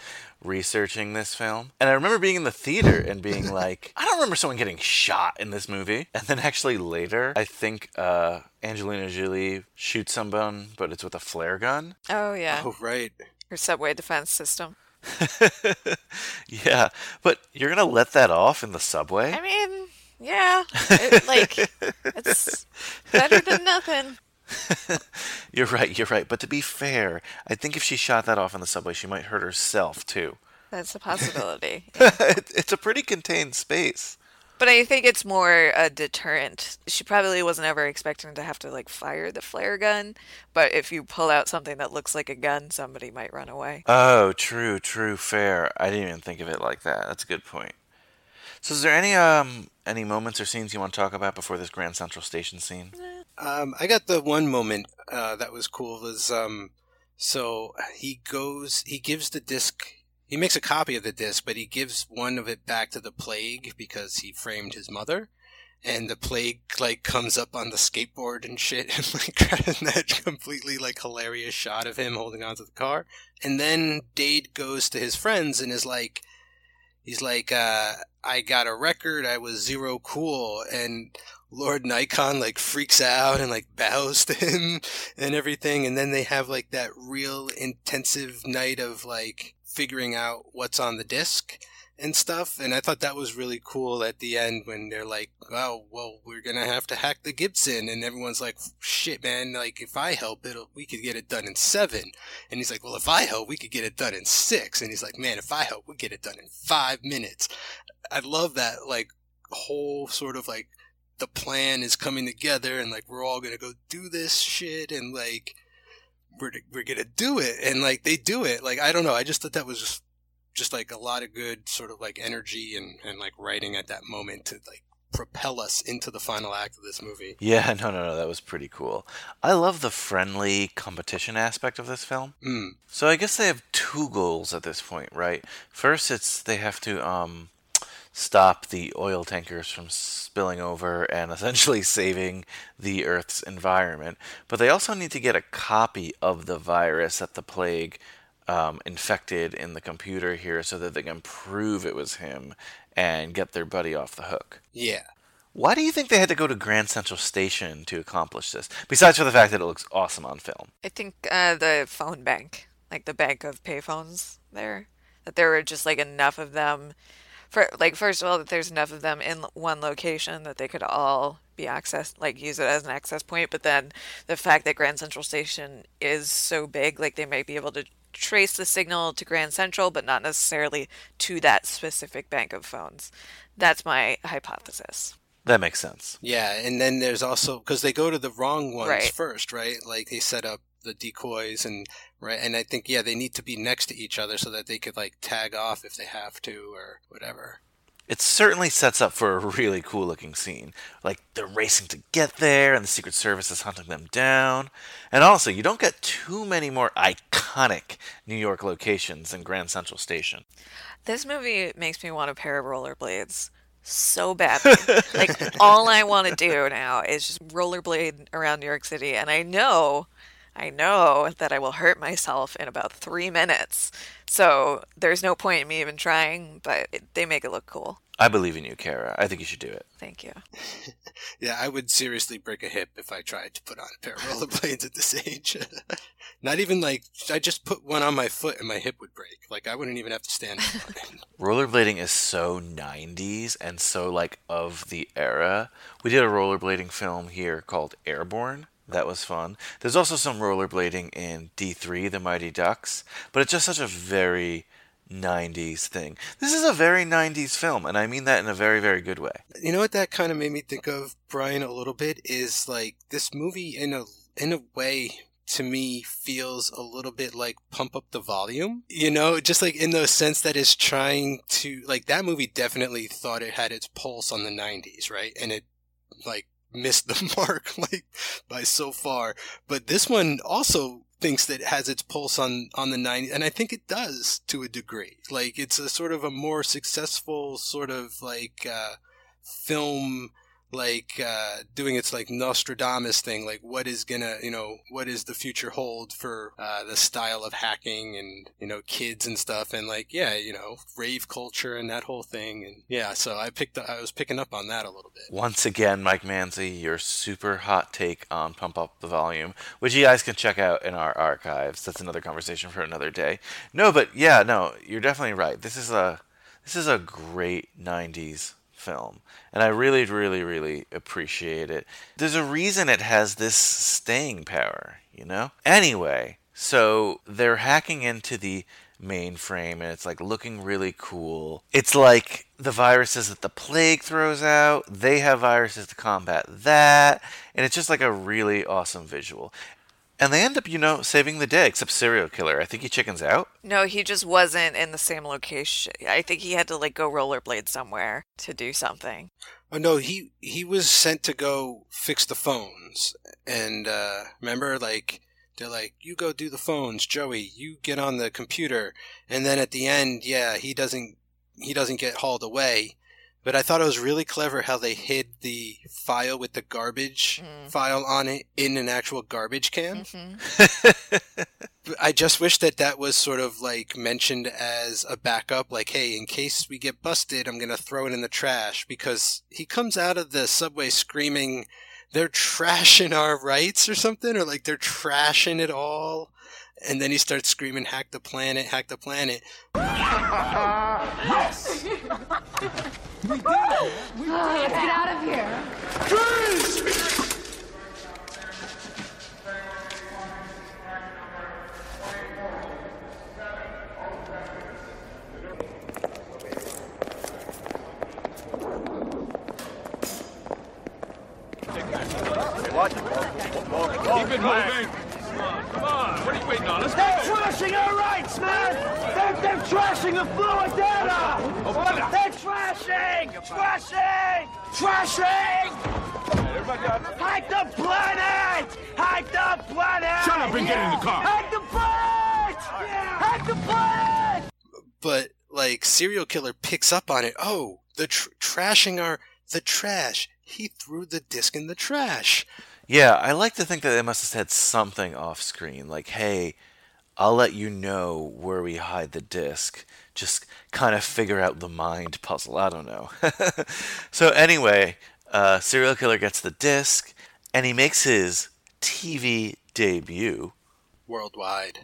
researching this film. And I remember being in the theater and being like, I don't remember someone getting shot in this movie. And then actually later, I think uh, Angelina Jolie shoots someone, but it's with a flare gun. Oh, yeah. Oh, right. Her subway defense system. Yeah, but you're gonna let that off in the subway? I mean, yeah, it, like it's better than nothing. You're right, you're right. But to be fair, I think if she shot that off in the subway, she might hurt herself too. That's a possibility. Yeah. it, it's a pretty contained space. But I think it's more a deterrent. She probably wasn't ever expecting to have to, like, fire the flare gun. But if you pull out something that looks like a gun, somebody might run away. Oh, true, true, fair. I didn't even think of it like that. That's a good point. So is there any um any moments or scenes you want to talk about before this Grand Central Station scene? Um, I got the one moment uh, that was cool was, um, so he goes, he gives the disc... He makes a copy of the disc, but he gives one of it back to the plague because he framed his mother. And the plague, like, comes up on the skateboard and shit. And, like, that completely, like, hilarious shot of him holding onto the car. And then Dade goes to his friends and is like, he's like, uh, I got a record. I was zero cool. And Lord Nikon, like, freaks out and, like, bows to him and everything. And then they have, like, that real intensive night of, like, figuring out what's on the disc and stuff. And I thought that was really cool at the end when they're like, oh, well, we're going to have to hack the Gibson. And everyone's like, shit, man, like, if I help, it'll, we could get it done in seven. And he's like, well, if I help, we could get it done in six. And he's like, man, if I help, we'll get it done in five minutes. I love that, like, whole sort of, like, the plan is coming together and, like, we're all going to go do this shit and, like... We're, we're gonna do it, and like they do it. Like, I don't know, I just thought that was just, just like a lot of good sort of like energy and, and like writing at that moment to like propel us into the final act of this movie. Yeah, no, no, no, that was pretty cool. I love the friendly competition aspect of this film. Mm. So I guess they have two goals at this point, right? First, it's they have to um stop the oil tankers from spilling over and essentially saving the Earth's environment. But they also need to get a copy of the virus that the plague um, infected in the computer here so that they can prove it was him and get their buddy off the hook. Yeah. Why do you think they had to go to Grand Central Station to accomplish this? Besides for the fact that it looks awesome on film. I think uh, the phone bank, like the bank of payphones there, that there were just like enough of them. For, like, first of all, that there's enough of them in one location that they could all be accessed, like, use it as an access point. But then the fact that Grand Central Station is so big, like, they might be able to trace the signal to Grand Central, but not necessarily to that specific bank of phones. That's my hypothesis. That makes sense. Yeah, and then there's also, because they go to the wrong ones right. first, right? Like, they set up the decoys and, right, and I think, yeah, they need to be next to each other so that they could, like, tag off if they have to or whatever. It certainly sets up for a really cool-looking scene. Like, they're racing to get there, and the Secret Service is hunting them down. And also, you don't get too many more iconic New York locations than Grand Central Station. This movie makes me want a pair of rollerblades so badly. Like, all I want to do now is just rollerblade around New York City, and I know... I know that I will hurt myself in about three minutes, so there's no point in me even trying, but it, they make it look cool. I believe in you, Cara. I think you should do it. Thank you. Yeah, I would seriously break a hip if I tried to put on a pair of rollerblades at this age. Not even like, I just put one on my foot and my hip would break. Like, I wouldn't even have to stand up on it. Rollerblading is so nineties and so, like, of the era. We did a rollerblading film here called Airborne. That was fun. There's also some rollerblading in D three, The Mighty Ducks, but it's just such a very nineties thing. This is a very nineties film, and I mean that in a very, very good way. You know what that kind of made me think of, Brian, a little bit, is like this movie in a in a way... to me, feels a little bit like Pump Up the Volume, you know, just like in the sense that it's trying to, like, that movie definitely thought it had its pulse on the nineties, right? And it, like, missed the mark, like, by so far. But this one also thinks that it has its pulse on, on the nineties, and I think it does to a degree. Like, it's a sort of a more successful sort of, like, uh, film... like uh doing its like Nostradamus thing, like what is gonna, you know, what is the future hold for uh the style of hacking and, you know, kids and stuff, and like, yeah, you know, rave culture and that whole thing. And yeah, so I picked up, I was picking up on that a little bit. Once again, Mike Manzi, your super hot take on Pump Up the Volume, which you guys can check out in our archives. That's another conversation for another day. No, but yeah, no, you're definitely right. This is a this is a great nineties film, and I really, really, really appreciate it. There's a reason it has this staying power, you know? Anyway, so they're hacking into the mainframe, and it's like looking really cool. It's like the viruses that the plague throws out, they have viruses to combat that, and it's just like a really awesome visual. And they end up, you know, saving the day, except Serial Killer. I think he chickens out. No, he just wasn't in the same location. I think he had to, like, go rollerblade somewhere to do something. Oh, no, he, he was sent to go fix the phones. And uh, remember, like, they're like, you go do the phones, Joey, you get on the computer. And then at the end, yeah, he doesn't he doesn't get hauled away. But I thought it was really clever how they hid the file with the garbage mm. file on it in an actual garbage can. Mm-hmm. I just wish that that was sort of like mentioned as a backup, like, hey, in case we get busted, I'm going to throw it in the trash, because he comes out of the subway screaming, they're trashing our rights or something, or like they're trashing it all. And then he starts screaming, hack the planet, hack the planet. Yes! We did it! We did it! Oh, let's get out of here. Freeze! Keep it moving. Come on, come on. What are you waiting on? Let's go. They're trashing our rights, man. They're, they're trashing the fluid data. They're trashing. Trashing. Trashing. Everybody got it. Hike the planet. Hike the planet. Shut up and yeah. Get in the car. Hike the planet. Yeah. Hike the planet. But, like, Serial Killer picks up on it. Oh, the tr- trashing our, the trash. He threw the disc in the trash. Yeah, I like to think that they must have said something off screen, like, hey, I'll let you know where we hide the disc. Just kind of figure out the mind puzzle. I don't know. So anyway, uh, serial killer gets the disc, and he makes his T V debut. Worldwide.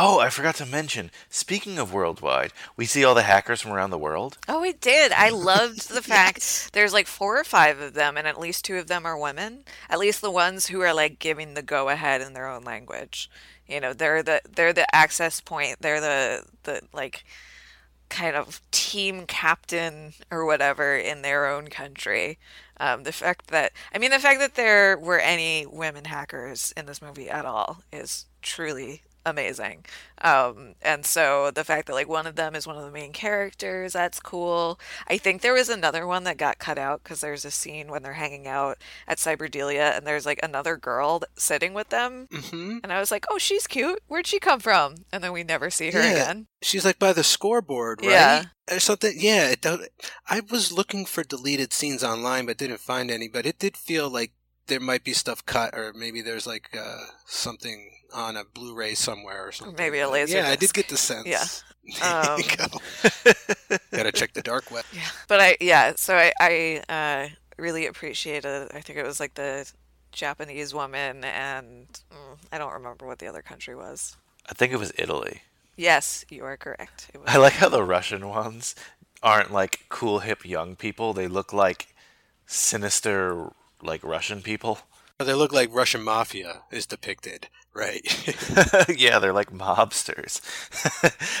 Oh, I forgot to mention, speaking of worldwide, we see all the hackers from around the world. Oh, we did. I loved the fact there's like four or five of them, and at least two of them are women. At least the ones who are like giving the go-ahead in their own language. You know, they're the they're the access point. They're the, the like kind of team captain or whatever in their own country. Um, the fact that I mean, the fact that there were any women hackers in this movie at all is truly amazing. Um, and so the fact that like one of them is one of the main characters, that's cool. I think there was another one that got cut out because there's a scene when they're hanging out at Cyberdelia and there's like another girl sitting with them. Mm-hmm. And I was like, oh, she's cute. Where'd she come from? And then we never see her yeah. again. She's like by the scoreboard, right? Yeah. Or something. Yeah. It don't, I was looking for deleted scenes online, but didn't find any. But it did feel like there might be stuff cut, or maybe there's like uh, something on a Blu-ray somewhere or something. Maybe a laser. Yeah, disc. I did get the sense. Yeah. Um, there you go. Gotta check the dark web. Yeah. But I, yeah, so I, I uh, really appreciated, I think it was like the Japanese woman, and mm, I don't remember what the other country was. I think it was Italy. Yes, you are correct. It was. I like how the Russian ones aren't like cool, hip, young people. They look like sinister, like Russian people. They look like Russian mafia is depicted, right? Yeah, they're like mobsters.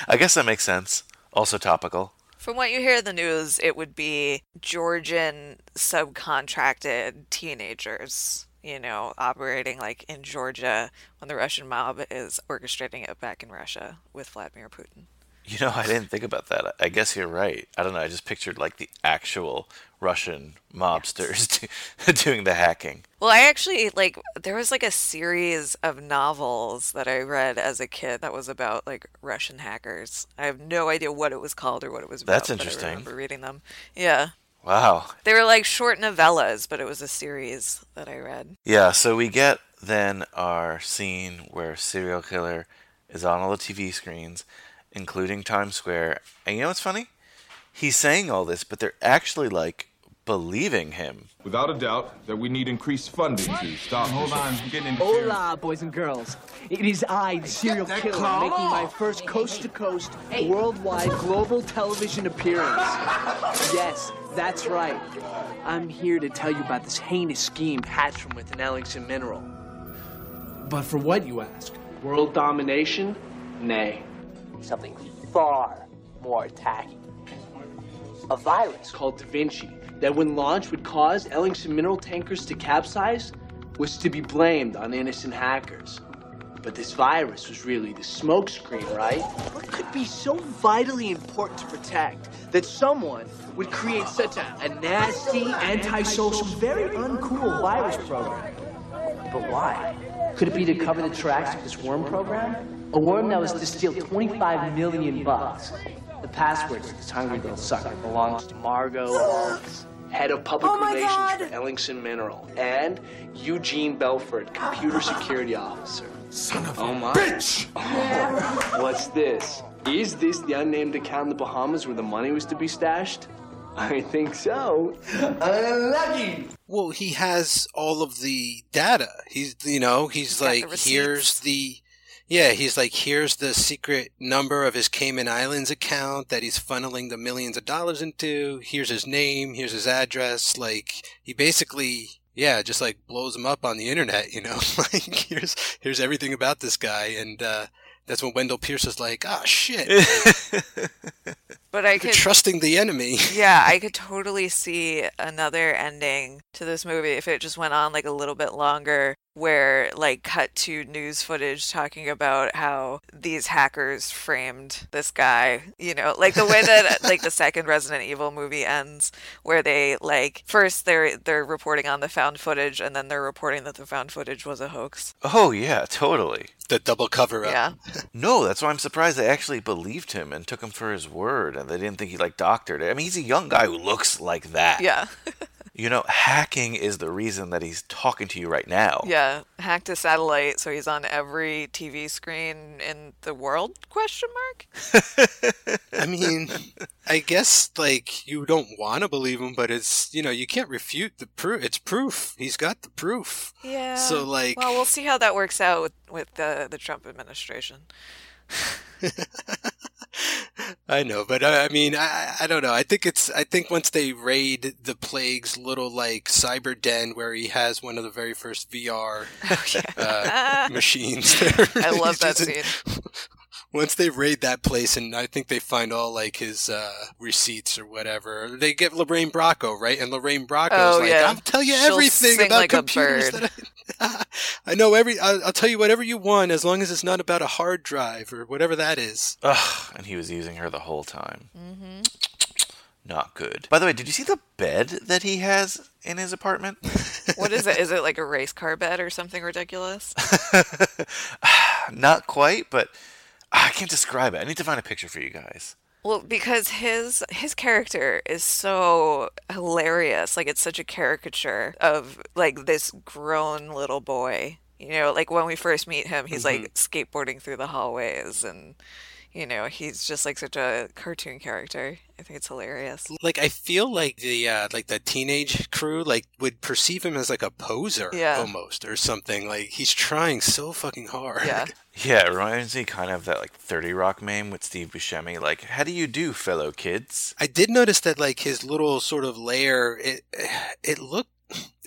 I guess that makes sense. Also topical. From what you hear in the news, it would be Georgian subcontracted teenagers, you know, operating like in Georgia when the Russian mob is orchestrating it back in Russia with Vladimir Putin. You know, I didn't think about that. I guess you're right. I don't know. I just pictured like the actual Russian mobsters yes. doing the hacking. Well, I actually like there was like a series of novels that I read as a kid that was about like Russian hackers. I have no idea what it was called or what it was about. That's interesting. But I remember reading them. Yeah. Wow. They were like short novellas, but it was a series that I read. Yeah. So we get then our scene where serial killer is on all the T V screens, including Times Square. And you know what's funny? He's saying all this, but they're actually, like, believing him. Without a doubt that we need increased funding what? to stop... Hold on, I'm getting into... Hola, boys and girls. It is I, the serial killer, call. making my first coast-to-coast, hey, hey, hey. worldwide, global television appearance. Yes, that's right. I'm here to tell you about this heinous scheme hatched from within Ellingson Mineral. But for what, you ask? World domination? Nay. Something far more attacking. A virus called Da Vinci that when launched would cause Ellingson mineral tankers to capsize was to be blamed on innocent hackers. But this virus was really the smokescreen, right? What could be so vitally important to protect that someone would create such a, a nasty, antisocial, very uncool virus program? But why? Could it be to cover the tracks of this worm program? A worm that was to steal twenty-five million bucks. The password to this hungry little sucker belongs to Margot Alves, head of public oh relations God. for Ellingson Mineral, and Eugene Belford, computer security officer. Son of oh my. a bitch! Oh, what's this? Is this the unnamed account in the Bahamas where the money was to be stashed? I think so. Unlucky! Well, he has all of the data. He's, you know, he's like, the here's the... Yeah, he's like, here's the secret number of his Cayman Islands account that he's funneling the millions of dollars into. Here's his name. Here's his address. Like, he basically, yeah, just like blows him up on the internet, you know? Like, here's here's everything about this guy. And uh, that's when Wendell Pierce is like, ah, oh, shit. But I could, trusting the enemy. Yeah, I could totally see another ending to this movie if it just went on like a little bit longer, where like cut to news footage talking about how these hackers framed this guy, you know, like the way that like the second Resident Evil movie ends, where they like first they're they're reporting on the found footage, and then they're reporting that the found footage was a hoax. Oh yeah, totally. The double cover up. Yeah. No, that's why I'm surprised they actually believed him and took him for his word. And they didn't think he, like, doctored it. I mean, he's a young guy who looks like that. Yeah. You know, hacking is the reason that he's talking to you right now. Yeah, hacked a satellite, so he's on every T V screen in the world, question mark? I mean, I guess, like, you don't want to believe him, but it's, you know, you can't refute the proof. It's proof. He's got the proof. Yeah. So, like... Well, we'll see how that works out with, with the, the Trump administration. I know, but I, I mean, I, I don't know. I think it's. I think once they raid the Plague's little like cyber den where he has one of the very first V R oh, yeah. uh, machines. There. I love that scene. Once they raid that place, and I think they find all like his uh, receipts or whatever, they get Lorraine Bracco, right? And Lorraine Bracco's oh, like, yeah. "I'll tell you She'll everything about like computers that I, I know every. I'll, I'll tell you whatever you want, as long as it's not about a hard drive or whatever that is." Ugh, and he was using her the whole time. Mm-hmm. Not good. By the way, did you see the bed that he has in his apartment? What is it? Is it like a race car bed or something ridiculous? Not quite, but. I can't describe it. I need to find a picture for you guys. Well, because his his character is so hilarious. Like, it's such a caricature of, like, this grown little boy. You know, like, when we first meet him, he's, mm-hmm. like, skateboarding through the hallways. And, you know, he's just, like, such a cartoon character. I think it's hilarious. Like, I feel like the, uh, like, the teenage crew, like, would perceive him as, like, a poser, yeah. almost, or something. Like, he's trying so fucking hard. Yeah. Yeah, it reminds me kind of that, like, thirty Rock meme with Steve Buscemi, like, how do you do, fellow kids? I did notice that, like, his little sort of lair, it it looked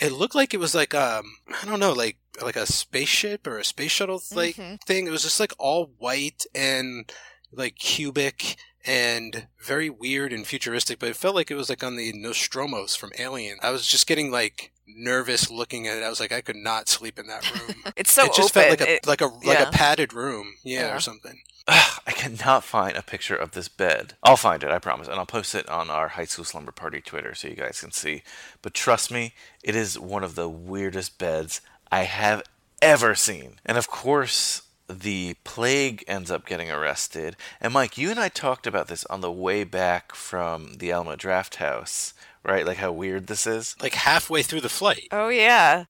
it looked like it was, like, um, I don't know, like, like a spaceship or a space shuttle, like, mm-hmm. thing. It was just, like, all white and, like, cubic and very weird and futuristic, but it felt like it was, like, on the Nostromos from Alien. I was just getting, like... nervous looking at it. I was like, I could not sleep in that room. It's so open. It just open. felt like a it, like a like yeah. a padded room, yeah, yeah. or something. Ugh, I cannot find a picture of this bed. I'll find it, I promise, and I'll post it on our High School Slumber Party Twitter so you guys can see. But trust me, it is one of the weirdest beds I have ever seen. And of course, the Plague ends up getting arrested. And Mike, you and I talked about this on the way back from the Alamo Draft House. Right, like how weird this is? Like halfway through the flight. Oh, yeah.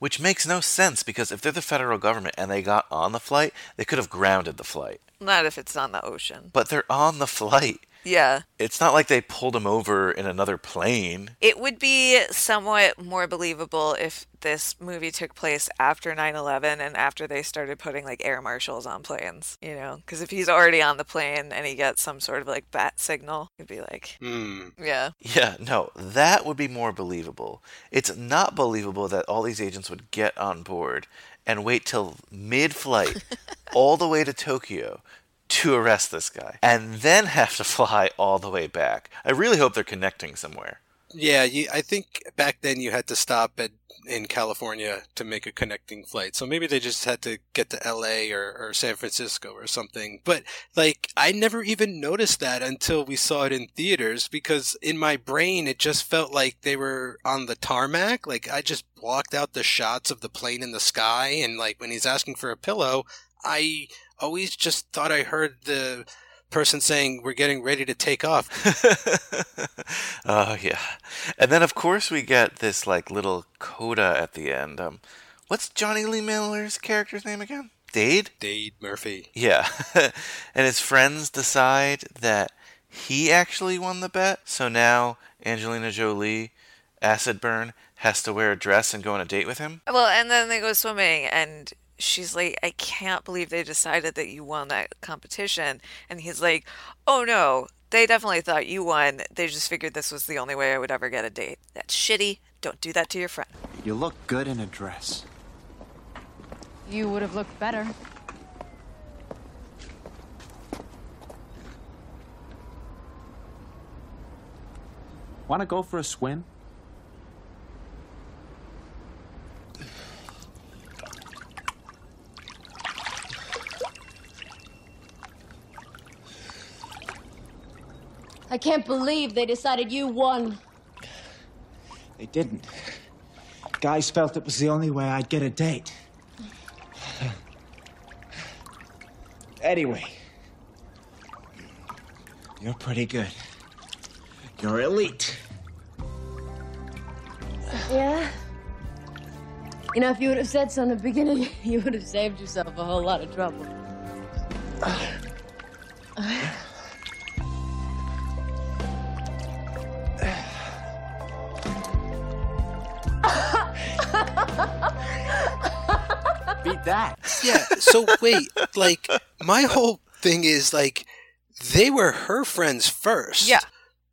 Which makes no sense, because if they're the federal government and they got on the flight, they could have grounded the flight. Not if it's on the ocean. But they're on the flight. Yeah. It's not like they pulled him over in another plane. It would be somewhat more believable if this movie took place after nine eleven and after they started putting, like, air marshals on planes, you know? Because if he's already on the plane and he gets some sort of, like, bat signal, it'd be like, mm. yeah. Yeah, no, that would be more believable. It's not believable that all these agents would get on board and wait till mid-flight all the way to Tokyo to arrest this guy, and then have to fly all the way back. I really hope they're connecting somewhere. Yeah, you, I think back then you had to stop at, in California to make a connecting flight. So maybe they just had to get to L A or, or San Francisco or something. But, like, I never even noticed that until we saw it in theaters, because in my brain it just felt like they were on the tarmac. Like, I just blocked out the shots of the plane in the sky, and, like, when he's asking for a pillow, I always just thought I heard the person saying, we're getting ready to take off. Oh, yeah. And then, of course, we get this, like, little coda at the end. Um, what's Johnny Lee Miller's character's name again? Dade? Dade Murphy. Yeah. And his friends decide that he actually won the bet. So now Angelina Jolie, Acid Burn, has to wear a dress and go on a date with him. Well, and then they go swimming, and she's like, I can't believe they decided that you won that competition. And he's like, oh no, they definitely thought you won. They just figured this was the only way I would ever get a date. That's shitty. Don't do that to your friend. You look good in a dress. You would have looked better. Want to go for a swim? I can't believe they decided you won. They didn't. Guys felt it was the only way I'd get a date. Anyway, you're pretty good. You're elite. Yeah? You know, if you would have said so in the beginning, you would have saved yourself a whole lot of trouble. Beat that. Yeah, so wait, like, my whole thing is, like, they were her friends first. Yeah.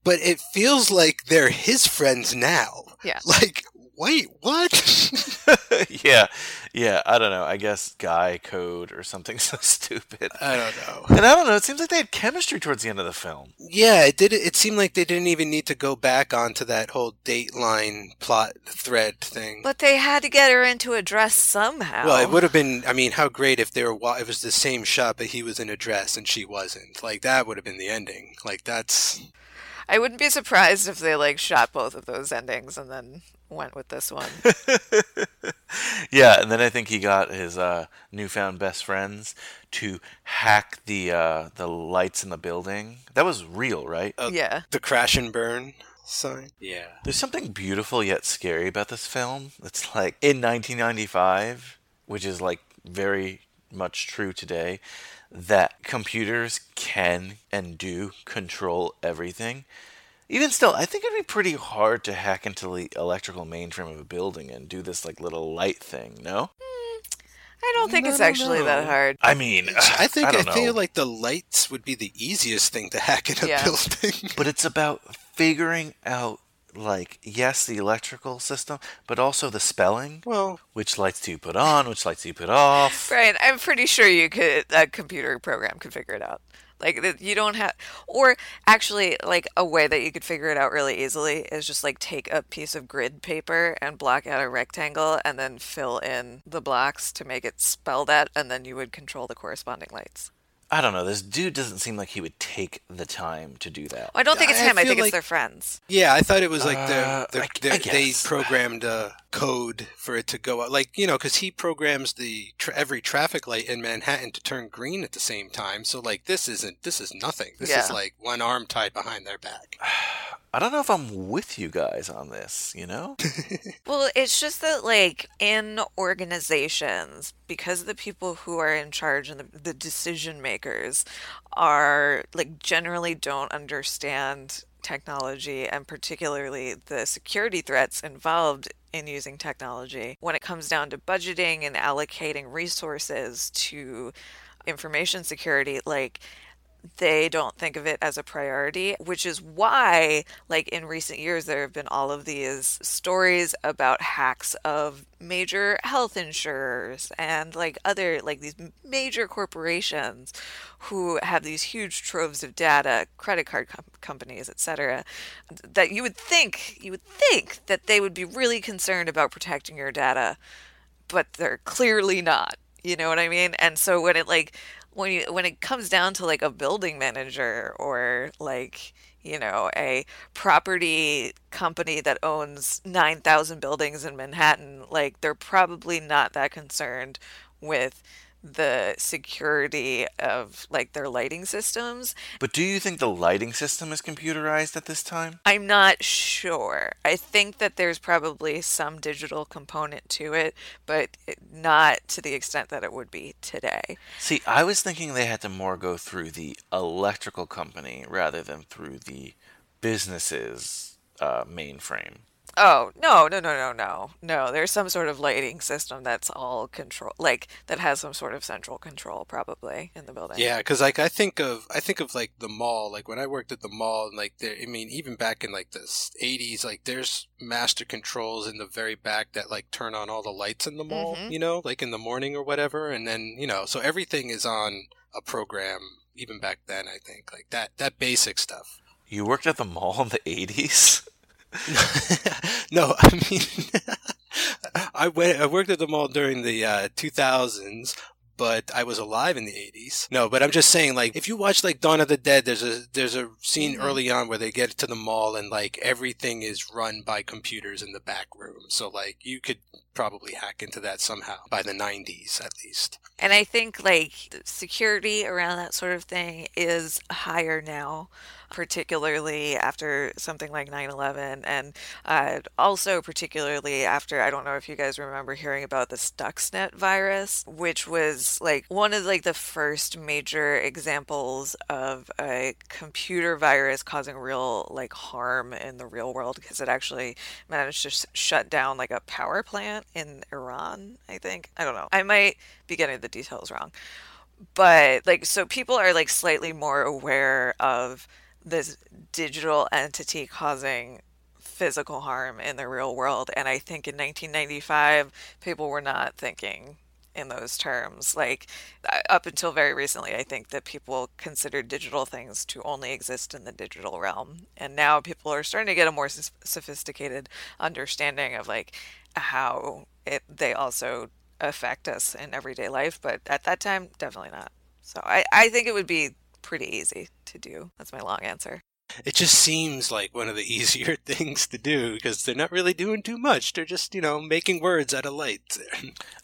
But it feels like they're his friends now. Yeah. Like, wait, what? yeah. Yeah, I don't know. I guess guy code or something so stupid. I don't know. And I don't know. It seems like they had chemistry towards the end of the film. Yeah, it did. It seemed like they didn't even need to go back onto that whole Dateline plot thread thing. But they had to get her into a dress somehow. Well, it would have been, I mean, how great if they were, it was the same shot, but he was in a dress and she wasn't. Like, that would have been the ending. Like, that's... I wouldn't be surprised if they, like, shot both of those endings and then went with this one. Yeah, and then I think he got his uh, newfound best friends to hack the uh, the lights in the building. That was real, right? Uh, yeah. The crash and burn sign. Yeah. There's something beautiful yet scary about this film. It's like, in nineteen ninety-five, which is, like, very much true today, that computers can and do control everything. Even still, I think it'd be pretty hard to hack into the electrical mainframe of a building and do this, like, little light thing, no? Mm, I don't think no, it's actually no. that hard. I mean, uh, I think I, I feel like the lights would be the easiest thing to hack in a yeah. building. But it's about figuring out, like, yes, the electrical system, but also the spelling. Well, which lights do you put on? Which lights do you put off? Right. I'm pretty sure you could, a computer program could figure it out. Like, you don't have, or actually, like, a way that you could figure it out really easily is just, like, take a piece of grid paper and block out a rectangle and then fill in the blocks to make it spell that, and then you would control the corresponding lights. I don't know. This dude doesn't seem like he would take the time to do that. I don't think it's him. I, I think like, it's their friends. Yeah, I thought it was like uh, their, their, their, I, I they programmed a code for it to go out. Like, you know, because he programs the tra- every traffic light in Manhattan to turn green at the same time. So, like, this isn't, this is nothing. This yeah. is like one arm tied behind their back. I don't know if I'm with you guys on this, you know? Well, it's just that, like, in organizations, because the people who are in charge and the, the decision makers are, like, generally don't understand technology and particularly the security threats involved in using technology. When it comes down to budgeting and allocating resources to information security, like... they don't think of it as a priority, which is why, like, in recent years, there have been all of these stories about hacks of major health insurers and, like, other, like, these major corporations who have these huge troves of data, credit card com- companies, et cetera, that you would think, you would think that they would be really concerned about protecting your data, but they're clearly not, you know what I mean? And so when it, like... When you, when it comes down to, like, a building manager or, like, you know, a property company that owns nine thousand buildings in Manhattan, like, they're probably not that concerned with the security of, like, their lighting systems. But do you think the lighting system is computerized at this time? I'm not sure. I think that there's probably some digital component to it, but not to the extent that it would be today. See, I was thinking they had to more go through the electrical company rather than through the business's uh, mainframe. Oh, no, no, no, no, no, no. There's some sort of lighting system that's all control, like, that has some sort of central control probably in the building. Yeah, because, like, I think of, I think of, like, the mall. Like, when I worked at the mall, and, like, there, I mean, even back in, like, the eighties, like, there's master controls in the very back that, like, turn on all the lights in the mall, mm-hmm. you know, like, in the morning or whatever. And then, you know, so everything is on a program even back then, I think. Like, that, that basic stuff. You worked at the mall in the eighties? No, I mean, I went. I worked at the mall during the uh, two thousands, but I was alive in the eighties. No, but I'm just saying, like, if you watch, like, Dawn of the Dead, there's a there's a scene mm-hmm. early on where they get to the mall and, like, everything is run by computers in the back room. So, like, you could probably hack into that somehow by the nineties at least. And I think like security around that sort of thing is higher now, particularly after something like nine eleven, and uh, also particularly after, I don't know if you guys remember hearing about the Stuxnet virus, which was like one of like the first major examples of a computer virus causing real like harm in the real world, because it actually managed to sh- shut down like a power plant in Iran, I think. I don't know. I might be getting the details wrong. But like, so people are like slightly more aware of this digital entity causing physical harm in the real world. And I think in nineteen ninety-five, people were not thinking in those terms. Like, up until very recently, I think that people considered digital things to only exist in the digital realm. And now people are starting to get a more sophisticated understanding of like how it, they also affect us in everyday life. But at that time, definitely not. So I, I think it would be pretty easy to do. That's my long answer. It just seems like one of the easier things to do because they're not really doing too much. They're just, you know, making words out of lights.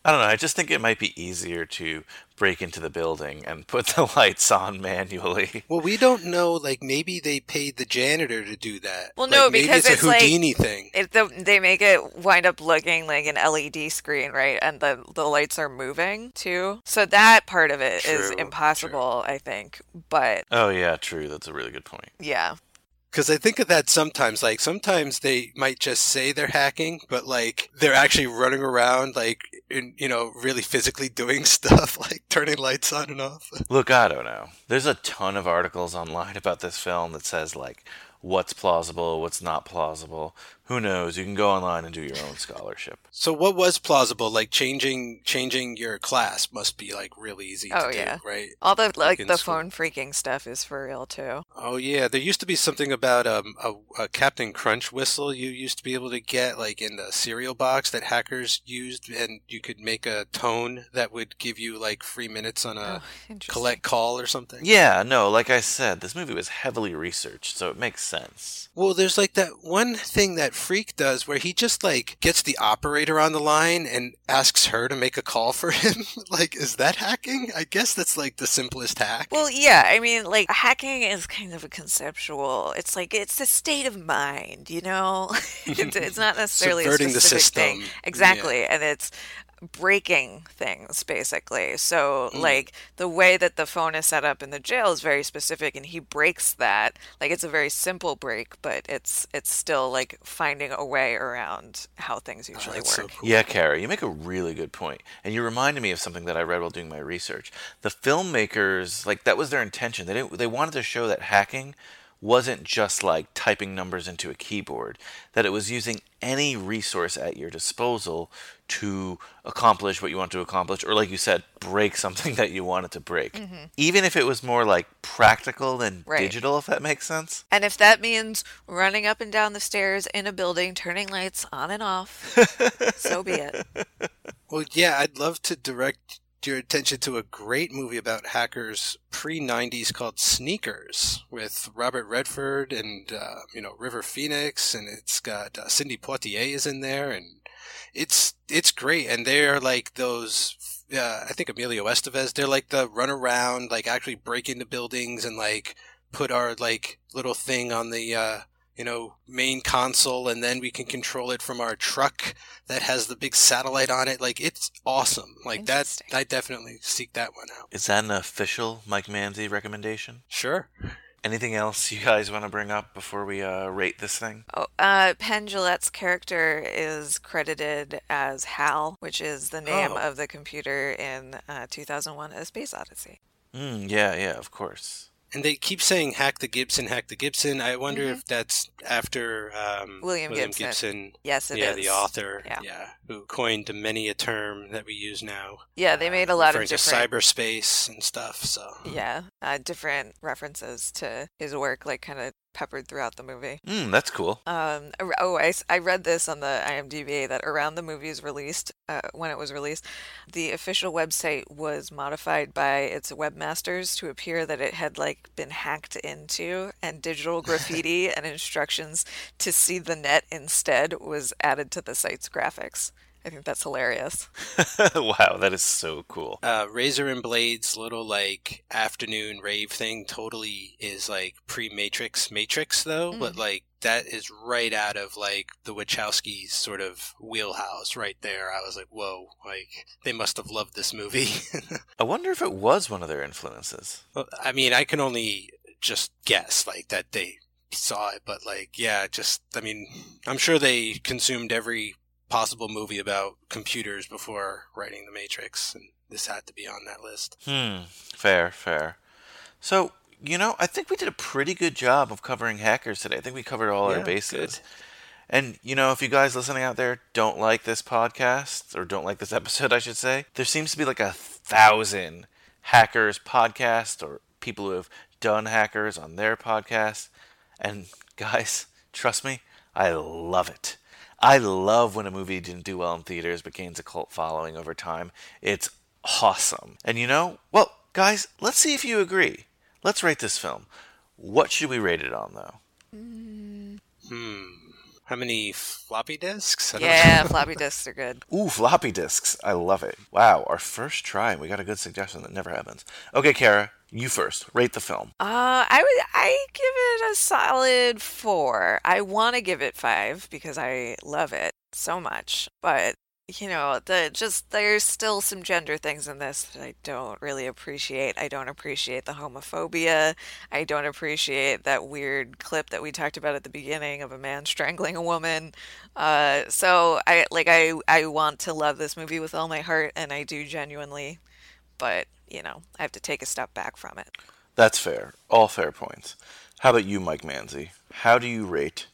I don't know. I just think it might be easier to break into the building and put the lights on manually. Well, we don't know. Like, maybe they paid the janitor to do that. Well, no, like, maybe because it's a Houdini like, thing. It, the, they make it wind up looking like an L E D screen, right? And the, the lights are moving, too. So that part of it true, is impossible, true. I think. But oh, yeah, true. That's a really good point. Yeah. Because I think of that sometimes, like, sometimes they might just say they're hacking, but, like, they're actually running around, like, in, you know, really physically doing stuff, like turning lights on and off. Look, I don't know. There's a ton of articles online about this film that says, like, what's plausible, what's not plausible. Who knows? You can go online and do your own scholarship. So what was plausible? Like changing changing your class must be like really easy oh, to yeah. do, right? All the like, like the school. Phone freaking stuff is for real too. Oh yeah, there used to be something about um, a, a Captain Crunch whistle you used to be able to get like in the cereal box that hackers used, and you could make a tone that would give you like free minutes on a oh, collect call or something. Yeah, no, like I said, this movie was heavily researched, so it makes sense. Well, there's like that one thing that Freak does where he just like gets the operator on the line and asks her to make a call for him. Like, is that hacking? I guess that's like the simplest hack. Well, yeah, I mean, like hacking is kind of a conceptual. It's like it's a state of mind, you know. it's, it's not necessarily subverting a specific the system. Thing. Exactly, yeah. And it's breaking things basically. So mm. like the way that the phone is set up in the jail is very specific, and he breaks that. Like it's a very simple break, but it's it's still like finding a way around how things usually oh, work. So cool. Yeah, Cara, you make a really good point, and you reminded me of something that I read while doing my research. The filmmakers, like that was their intention. They didn't. They wanted to show that hacking wasn't just like typing numbers into a keyboard, that it was using any resource at your disposal to accomplish what you want to accomplish, or like you said, break something that you wanted to break. Mm-hmm. Even if it was more like practical than right. digital, if that makes sense. And if that means running up and down the stairs in a building, turning lights on and off, so be it. Well, yeah, I'd love to direct your attention to a great movie about hackers pre-nineties called Sneakers with Robert Redford and uh, you know River Phoenix, and it's got uh, Cindy Poitier is in there, and it's it's great. And they're like those uh, I think Emilio Estevez, they're like the run around, like actually break into buildings and like put our like little thing on the uh you know, main console, and then we can control it from our truck that has the big satellite on it. Like, it's awesome. Like, that's, I definitely seek that one out. Is that an official Mike Manzi recommendation? Sure. Anything else you guys want to bring up before we uh, rate this thing? Oh, uh, Penn Jillette's character is credited as Hal, which is the name oh. of the computer in uh, two thousand one, A Space Odyssey. Mm, yeah, yeah, of course. And they keep saying, hack the Gibson, hack the Gibson. I wonder mm-hmm. if that's after um, William, William Gibson. Gibson. Yes, it yeah, is. Yeah, the author, yeah. yeah, who coined many a term that we use now. Yeah, they made a lot uh, of different... to cyberspace and stuff, so... Yeah, uh, different references to his work, like, kind of peppered throughout the movie. Mm, that's cool. Um, oh, I, I read this on the IMDb that around the movie's released, uh, when it was released, the official website was modified by its webmasters to appear that it had like been hacked into, and digital graffiti and instructions to see the net instead was added to the site's graphics. I think that's hilarious. Wow, that is so cool. Uh, Razor and Blade's little, like, afternoon rave thing totally is, like, pre-Matrix Matrix, though. Mm. But, like, that is right out of, like, the Wachowskis' sort of wheelhouse right there. I was like, whoa, like, they must have loved this movie. I wonder if it was one of their influences. Well, I mean, I can only just guess, like, that they saw it. But, like, yeah, just, I mean, I'm sure they consumed every possible movie about computers before writing The Matrix, and this had to be on that list. Hmm. Fair, fair. So, you know, I think we did a pretty good job of covering Hackers today. I think we covered all yeah, our bases. Good. And, you know, if you guys listening out there don't like this podcast, or don't like this episode, I should say, there seems to be like a thousand Hackers podcasts, or people who have done Hackers on their podcasts. And guys, trust me, I love it. I love when a movie didn't do well in theaters but gains a cult following over time. It's awesome. And you know, well, guys, let's see if you agree. Let's rate this film. What should we rate it on, though? Mm. Hmm. How many floppy disks? I don't yeah, know. Floppy disks are good. Ooh, floppy disks. I love it. Wow, our first try, and we got a good suggestion that never happens. Okay, Cara, you first. Rate the film. Uh, I would. I give it a solid four. I want to give it five because I love it so much. But you know, the just there's still some gender things in this that I don't really appreciate. I don't appreciate the homophobia. I don't appreciate that weird clip that we talked about at the beginning of a man strangling a woman. Uh, so I like I I want to love this movie with all my heart, and I do genuinely. But you know, I have to take a step back from it. That's fair. All fair points. How about you, Mike Manzi? How do you rate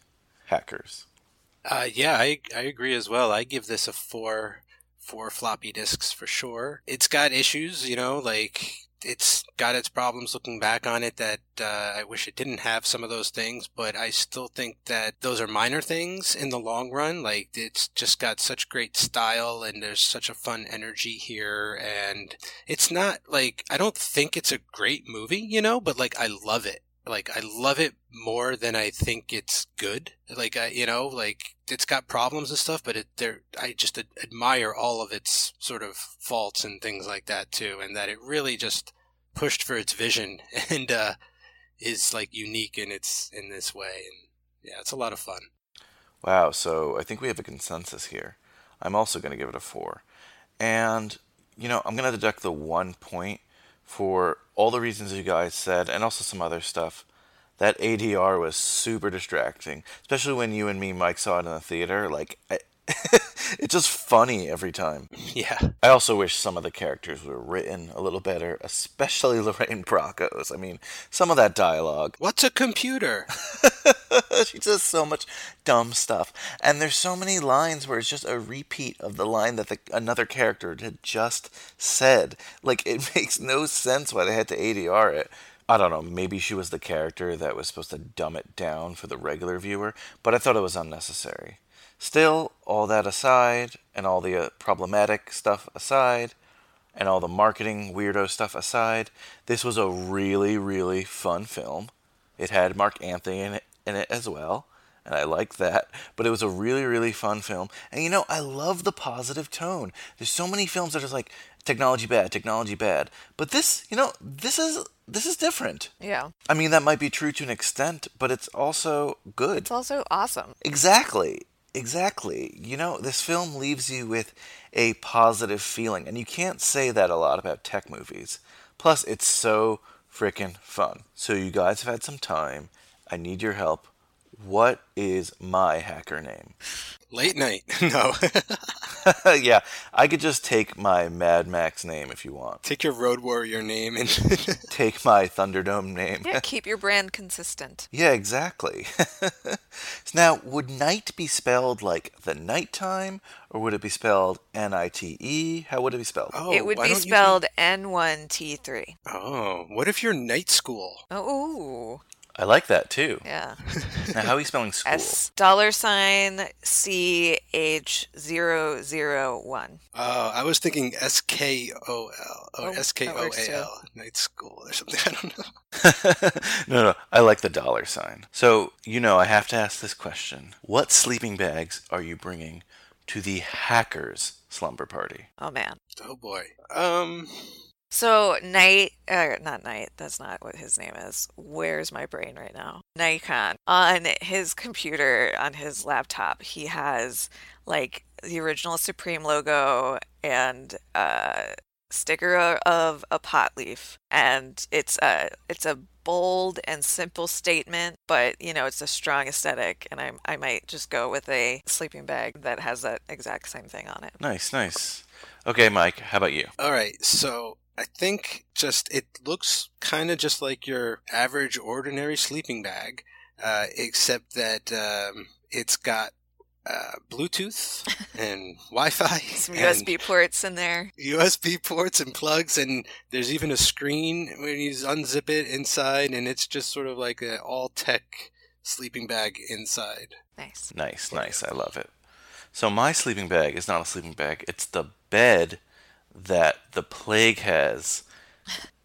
Hackers? Uh, yeah, I I agree as well. I give this a four, four floppy disks for sure. It's got issues, you know, like it's got its problems looking back on it that uh, I wish it didn't have some of those things, but I still think that those are minor things in the long run. Like it's just got such great style and there's such a fun energy here, and it's not like, I don't think it's a great movie, you know, but like I love it. Like, I love it more than I think it's good. Like, I, you know, like, it's got problems and stuff, but it, there, I just ad- admire all of its sort of faults and things like that, too, and that it really just pushed for its vision and uh, is, like, unique in its in this way. And, yeah, it's a lot of fun. Wow, so I think we have a consensus here. I'm also going to give it a four. And, you know, I'm going to deduct the one point for all the reasons you guys said, and also some other stuff. That A D R was super distracting, especially when you and me, Mike, saw it in the theater. Like, I, it's just funny every time. Yeah. I also wish some of the characters were written a little better, especially Lorraine Bracco's. I mean, some of that dialogue. What's a computer? She says so much dumb stuff. And there's so many lines where it's just a repeat of the line that the, another character had just said. Like, it makes no sense why they had to A D R it. I don't know, maybe she was the character that was supposed to dumb it down for the regular viewer, but I thought it was unnecessary. Still, all that aside, and all the uh, problematic stuff aside, and all the marketing weirdo stuff aside, this was a really, really fun film. It had Mark Anthony in it, in it as well, and I like that. But it was a really, really fun film. And you know, I love the positive tone. There's so many films that are just like, technology bad, technology bad. But this, you know, this is this is different. Yeah. I mean, that might be true to an extent, but it's also good. It's also awesome. Exactly. Exactly. You know, this film leaves you with a positive feeling. And you can't say that a lot about tech movies. Plus, it's so freaking fun. So you guys have had some time. I need your help. What is my hacker name? Late Night. No. Yeah, I could just take my Mad Max name if you want. Take your Road Warrior name and take my Thunderdome name. Yeah, keep your brand consistent. Yeah, exactly. Now, would night be spelled like the nighttime, or would it be spelled N I T E? How would it be spelled? Oh, it would be spelled you... N one T three. Oh, what if you're night school? Oh, I like that, too. Yeah. Now, how are you spelling school? S dollar sign C H zero zero one. Oh, I was thinking S K O L or oh, S K O A L, night school or something. I don't know. no, no, I like the dollar sign. So, you know, I have to ask this question. What sleeping bags are you bringing to the Hackers Slumber Party. Oh, man. Oh, boy. Um... So, Night, uh, not Night, that's not what his name is. Where's my brain right now? Nikon. On his computer, on his laptop, he has, like, the original Supreme logo and a sticker of a pot leaf. And it's a, it's a bold and simple statement, but, you know, it's a strong aesthetic. And I, I might just go with a sleeping bag that has that exact same thing on it. Nice, nice. Okay, Mike, how about you? All right, so... I think just it looks kind of just like your average, ordinary sleeping bag, uh, except that um, it's got uh, Bluetooth and Wi-Fi. Some U S B ports in there. U S B ports and plugs, and there's even a screen when you unzip it inside, and it's just sort of like an all-tech sleeping bag inside. Nice. Nice, nice. I love it. So my sleeping bag is not a sleeping bag. It's the bed that the plague has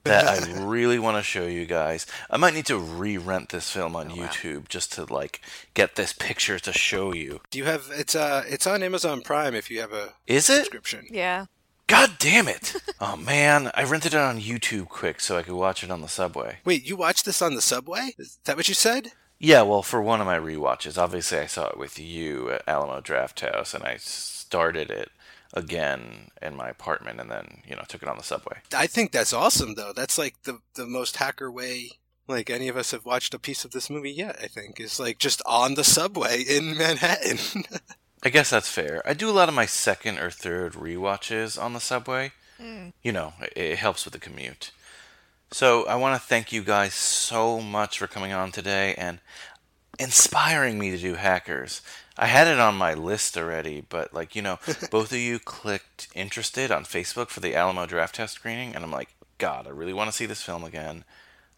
that I really want to show you guys. I might need to re-rent this film on oh, YouTube wow. just to like get this picture to show you. Do you have it's uh it's on Amazon Prime if you have a Is it? subscription. Yeah. God damn it. Oh man, I rented it on YouTube quick so I could watch it on the subway. Wait, you watched this on the subway? Is that what you said? Yeah, well, for one of my rewatches, obviously I saw it with you at Alamo Drafthouse and I started it again in my apartment and then, you know, took it on the subway. I think that's awesome, though. That's like the the most hacker way, like, any of us have watched a piece of this movie yet, I think. It's like just on the subway in Manhattan. I guess that's fair. I do a lot of my second or third rewatches on the subway. Mm. You know, it, it helps with the commute. So I want to thank you guys so much for coming on today and inspiring me to do Hackers. I had it on my list already, but, like, you know, both of you clicked interested on Facebook for the Alamo Drafthouse screening, and I'm like, God, I really want to see this film again.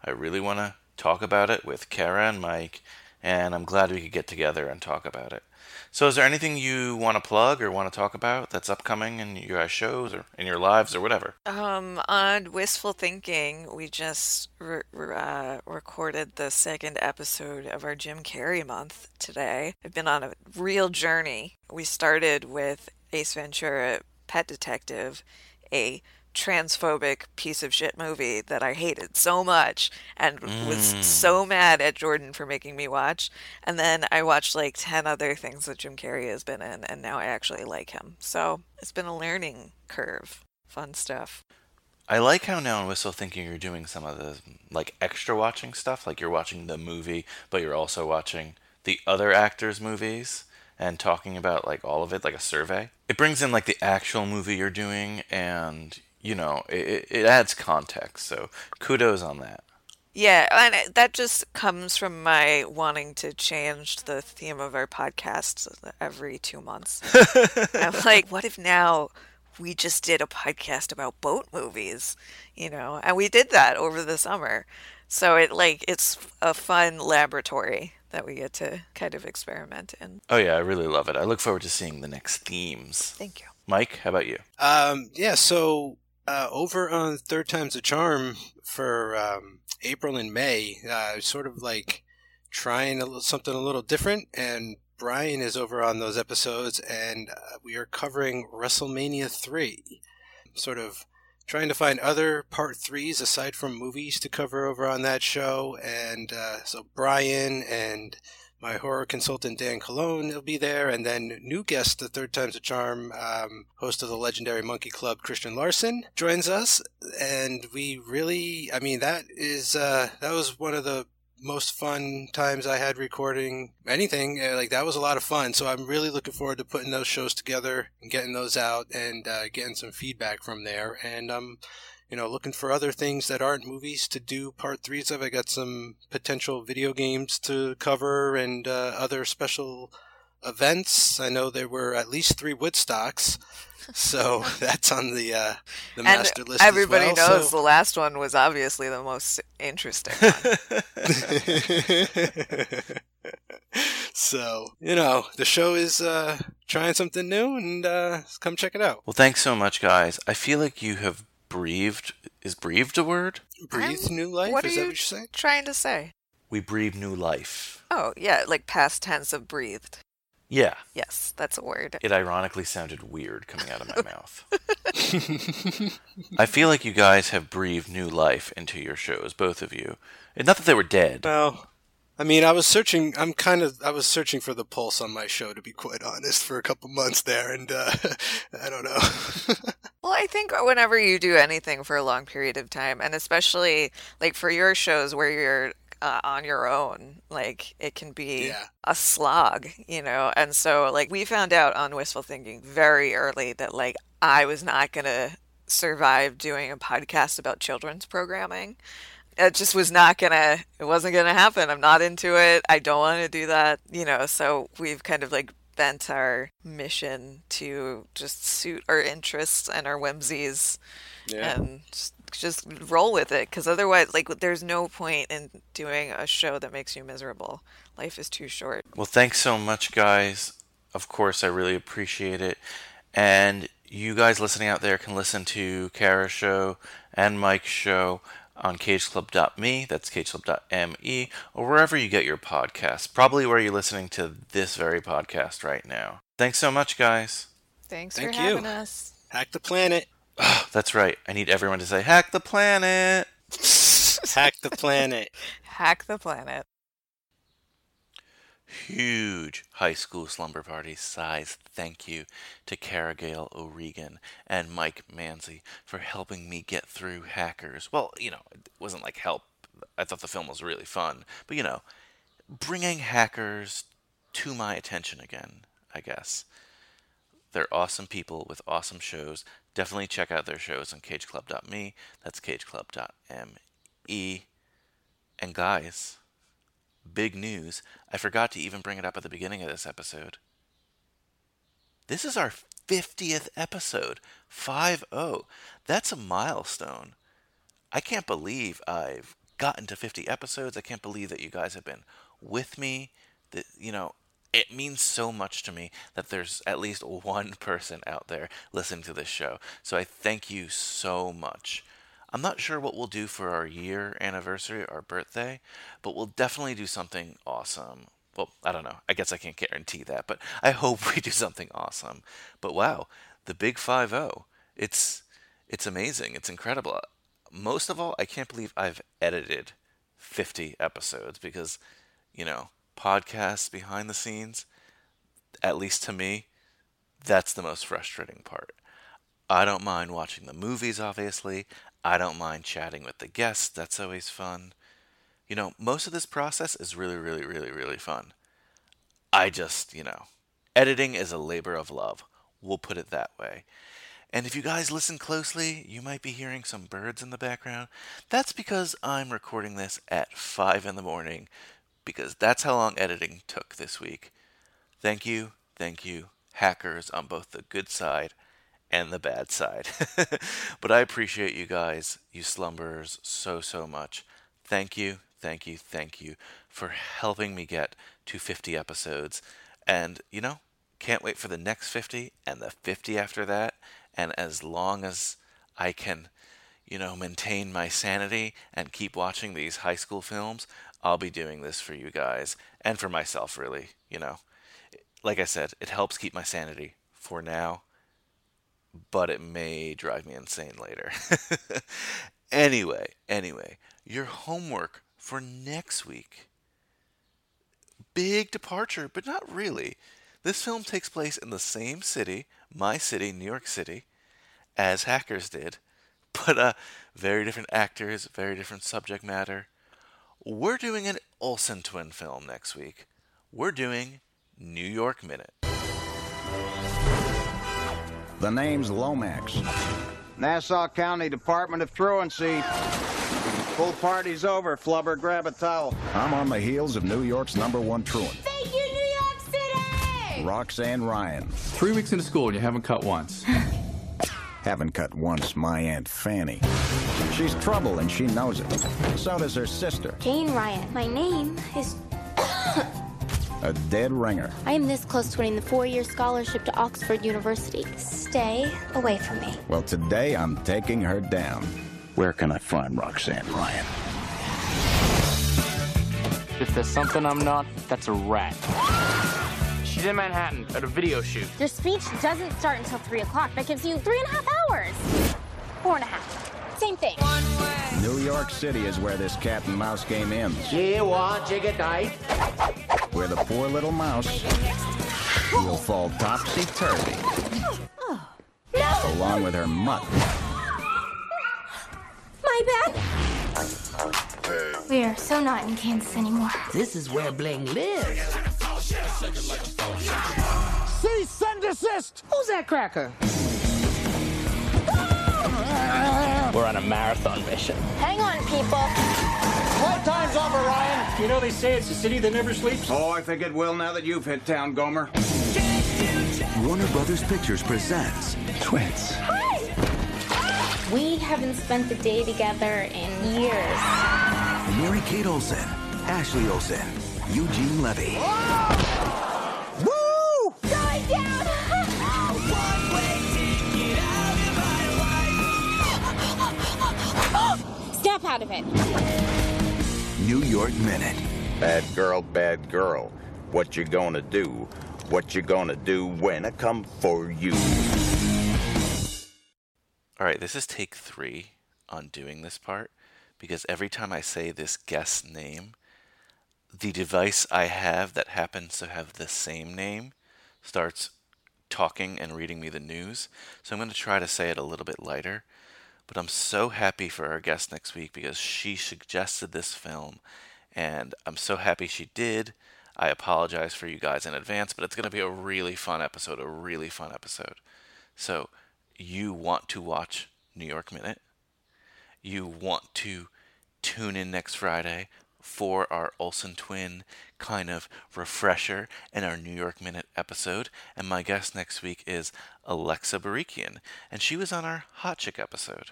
I really want to talk about it with Cara and Mike, and I'm glad we could get together and talk about it. So is there anything you want to plug or want to talk about that's upcoming in your guys' shows or in your lives or whatever? Um, on Wistful Thinking, we just re- re- uh, recorded the second episode of our Jim Carrey month today. I've been on a real journey. We started with Ace Ventura, Pet Detective, a transphobic piece of shit movie that I hated so much and mm. was so mad at Jordan for making me watch. And then I watched like ten other things that Jim Carrey has been in, and now I actually like him. So it's been a learning curve. Fun stuff. I like how now in Whistle Thinking you're doing some of the like extra watching stuff. Like you're watching the movie, but you're also watching the other actors' movies and talking about like all of it, like a survey. It brings in like the actual movie you're doing and... You know, it it adds context, so kudos on that. Yeah, and that just comes from my wanting to change the theme of our podcast every two months. I'm like, what if now we just did a podcast about boat movies, you know? And we did that over the summer. So it like it's a fun laboratory that we get to kind of experiment in. Oh, yeah, I really love it. I look forward to seeing the next themes. Thank you. Mike, how about you? Um, yeah, so... Uh, over on Third Times a Charm for um, April and May, uh, sort of like trying a little, something a little different, and Brian is over on those episodes, and uh, we are covering WrestleMania three. Sort of trying to find other part threes aside from movies to cover over on that show, and uh, so Brian and my horror consultant Dan Colon will be there, and then new guest, the Third Time's a Charm, um, host of the legendary Monkey Club, Christian Larson, joins us, and we really, I mean, that is, uh, that was one of the most fun times I had recording anything. Like, that was a lot of fun, so I'm really looking forward to putting those shows together and getting those out and uh, getting some feedback from there, and um you know, looking for other things that aren't movies to do part threes of. I got some potential video games to cover and uh, other special events. I know there were at least three Woodstocks, so that's on the uh, the master and list. Everybody as well, knows so. The last one was obviously the most interesting one. So, you know, the show is uh, trying something new, and uh, come check it out. Well, thanks so much, guys. I feel like you have. Breathed, is breathed a word? Breathed new life? What is that what you're saying? Trying to say? We breathe new life. Oh, yeah, like past tense of breathed. Yeah. Yes, that's a word. It ironically sounded weird coming out of my mouth. I feel like you guys have breathed new life into your shows, both of you. And not that they were dead. No. I mean, I was searching, I'm kind of, I was searching for the pulse on my show, to be quite honest, for a couple months there, and uh, I don't know. Well, I think whenever you do anything for a long period of time, and especially, like, for your shows where you're Uh, on your own, like, it can be yeah. a slog, you know? And so, like, we found out on Wistful Thinking very early that, like, I was not going to survive doing a podcast about children's programming. It just was not going to, it wasn't going to happen. I'm not into it. I don't want to do that, you know? So we've kind of, like, bent our mission to just suit our interests and our whimsies yeah. and just just roll with it, because otherwise, like, there's no point in doing a show that makes you miserable. Life is too short. Well, thanks so much, guys. Of course, I really appreciate it. And you guys listening out there can listen to Cara's show and Mike's show on cage club dot me, that's cage club dot me, or wherever you get your podcasts, probably where you're listening to this very podcast right now. Thanks so much, guys. Thanks Thank for you. having us. Hack the planet. Oh, that's right. I need everyone to say, hack the planet. Hack the planet. Hack the planet. Huge High School Slumber Party size thank you to Cara Gale O'Regan and Mike Manzi for helping me get through Hackers. Well, you know, it wasn't like help. I thought the film was really fun. But, you know, bringing Hackers to my attention again, I guess. They're awesome people with awesome shows. Definitely check out their shows on cage club dot me. That's cage club dot me. And guys, big news. I forgot to even bring it up at the beginning of this episode. This is our fiftieth episode. five oh. That's a milestone. I can't believe I've gotten to fifty episodes. I can't believe that you guys have been with me. That, you know, it means so much to me that there's at least one person out there listening to this show. So I thank you so much. I'm not sure what we'll do for our year anniversary, our birthday, but we'll definitely do something awesome. Well, I don't know. I guess I can't guarantee that, but I hope we do something awesome. But wow, the big five oh. It's it's amazing. It's incredible. Most of all, I can't believe I've edited fifty episodes because, you know, podcasts behind the scenes, at least to me, that's the most frustrating part. I don't mind watching the movies, obviously. I don't mind chatting with the guests. That's always fun. You know, most of this process is really, really, really, really fun. I just, you know, editing is a labor of love. We'll put it that way. And if you guys listen closely, you might be hearing some birds in the background. That's because I'm recording this at five in the morning, because that's how long editing took this week. Thank you, thank you, Hackers, on both the good side and the bad side. But I appreciate you guys, you slumberers, so, so much. Thank you, thank you, thank you for helping me get to fifty episodes. And, you know, can't wait for the next fifty and the fifty after that. And as long as I can, you know, maintain my sanity and keep watching these high school films, I'll be doing this for you guys, and for myself, really, you know. Like I said, it helps keep my sanity for now, but it may drive me insane later. Anyway, anyway, your homework for next week. Big departure, but not really. This film takes place in the same city, my city, New York City, as Hackers did, but uh, very different actors, very different subject matter. We're doing an Olsen twin film next week. We're doing New York Minute. The name's Lomax. Nassau County Department of Truancy. Full party's over, flubber. Grab a towel. I'm on the heels of New York's number one truant. Thank you, New York City! Roxanne Ryan. Three weeks into school and you haven't cut once. Haven't cut once, my Aunt Fanny. She's trouble and she knows it. So does her sister, Jane Ryan. My name is... A dead ringer. I am this close to winning the four-year scholarship to Oxford University. Stay away from me. Well, today I'm taking her down. Where can I find Roxanne Ryan? If there's something I'm not, that's a rat. She's in Manhattan at a video shoot. Your speech doesn't start until three o'clock. That gives you three and a half hours. Four and a half. Same thing. New York City is where this cat and mouse game ends. You want chicken night? Where the poor little mouse will fall topsy-turvy. Oh. No. Along with her mutt. My bad. We are so not in Kansas anymore. This is where Bling lives. Cease and desist! Who's that cracker? We're on a marathon mission. Hang on, people. Play time's over, Ryan. You know they say it's a city that never sleeps. Oh, I think it will now that you've hit town, Gomer. Warner Brothers Pictures presents Twits. Hi. We haven't spent the day together in years. Mary-Kate Olsen, Ashley Olsen, Eugene Levy. Whoa! Woo! Going down! Snap out of it. New York Minute. Bad girl, bad girl. What you gonna do? What you gonna do when I come for you? All right, this is take three on doing this part, because every time I say this guest's name, the device I have that happens to have the same name starts talking and reading me the news. So I'm going to try to say it a little bit lighter. But I'm so happy for our guest next week because she suggested this film, and I'm so happy she did. I apologize for you guys in advance, but it's going to be a really fun episode, a really fun episode. So you want to watch New York Minute. You want to tune in next Friday for our Olsen Twin kind of refresher and our New York Minute episode. And my guest next week is Alexa Barikian, and she was on our Hot Chick episode.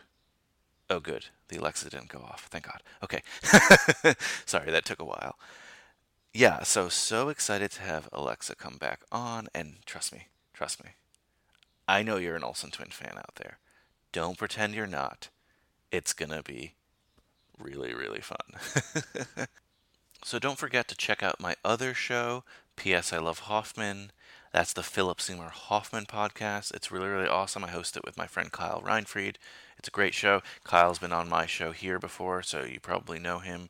Oh, good. The Alexa didn't go off. Thank God. Okay. Sorry, that took a while. Yeah, so, so excited to have Alexa come back on. And trust me, trust me, I know you're an Olsen Twin fan out there. Don't pretend you're not. It's going to be really, really fun. So don't forget to check out my other show, P S. I Love Hoffman. That's the Philip Seymour Hoffman podcast. It's really, really awesome. I host it with my friend Kyle Reinfried. It's a great show. Kyle's been on my show here before, so you probably know him.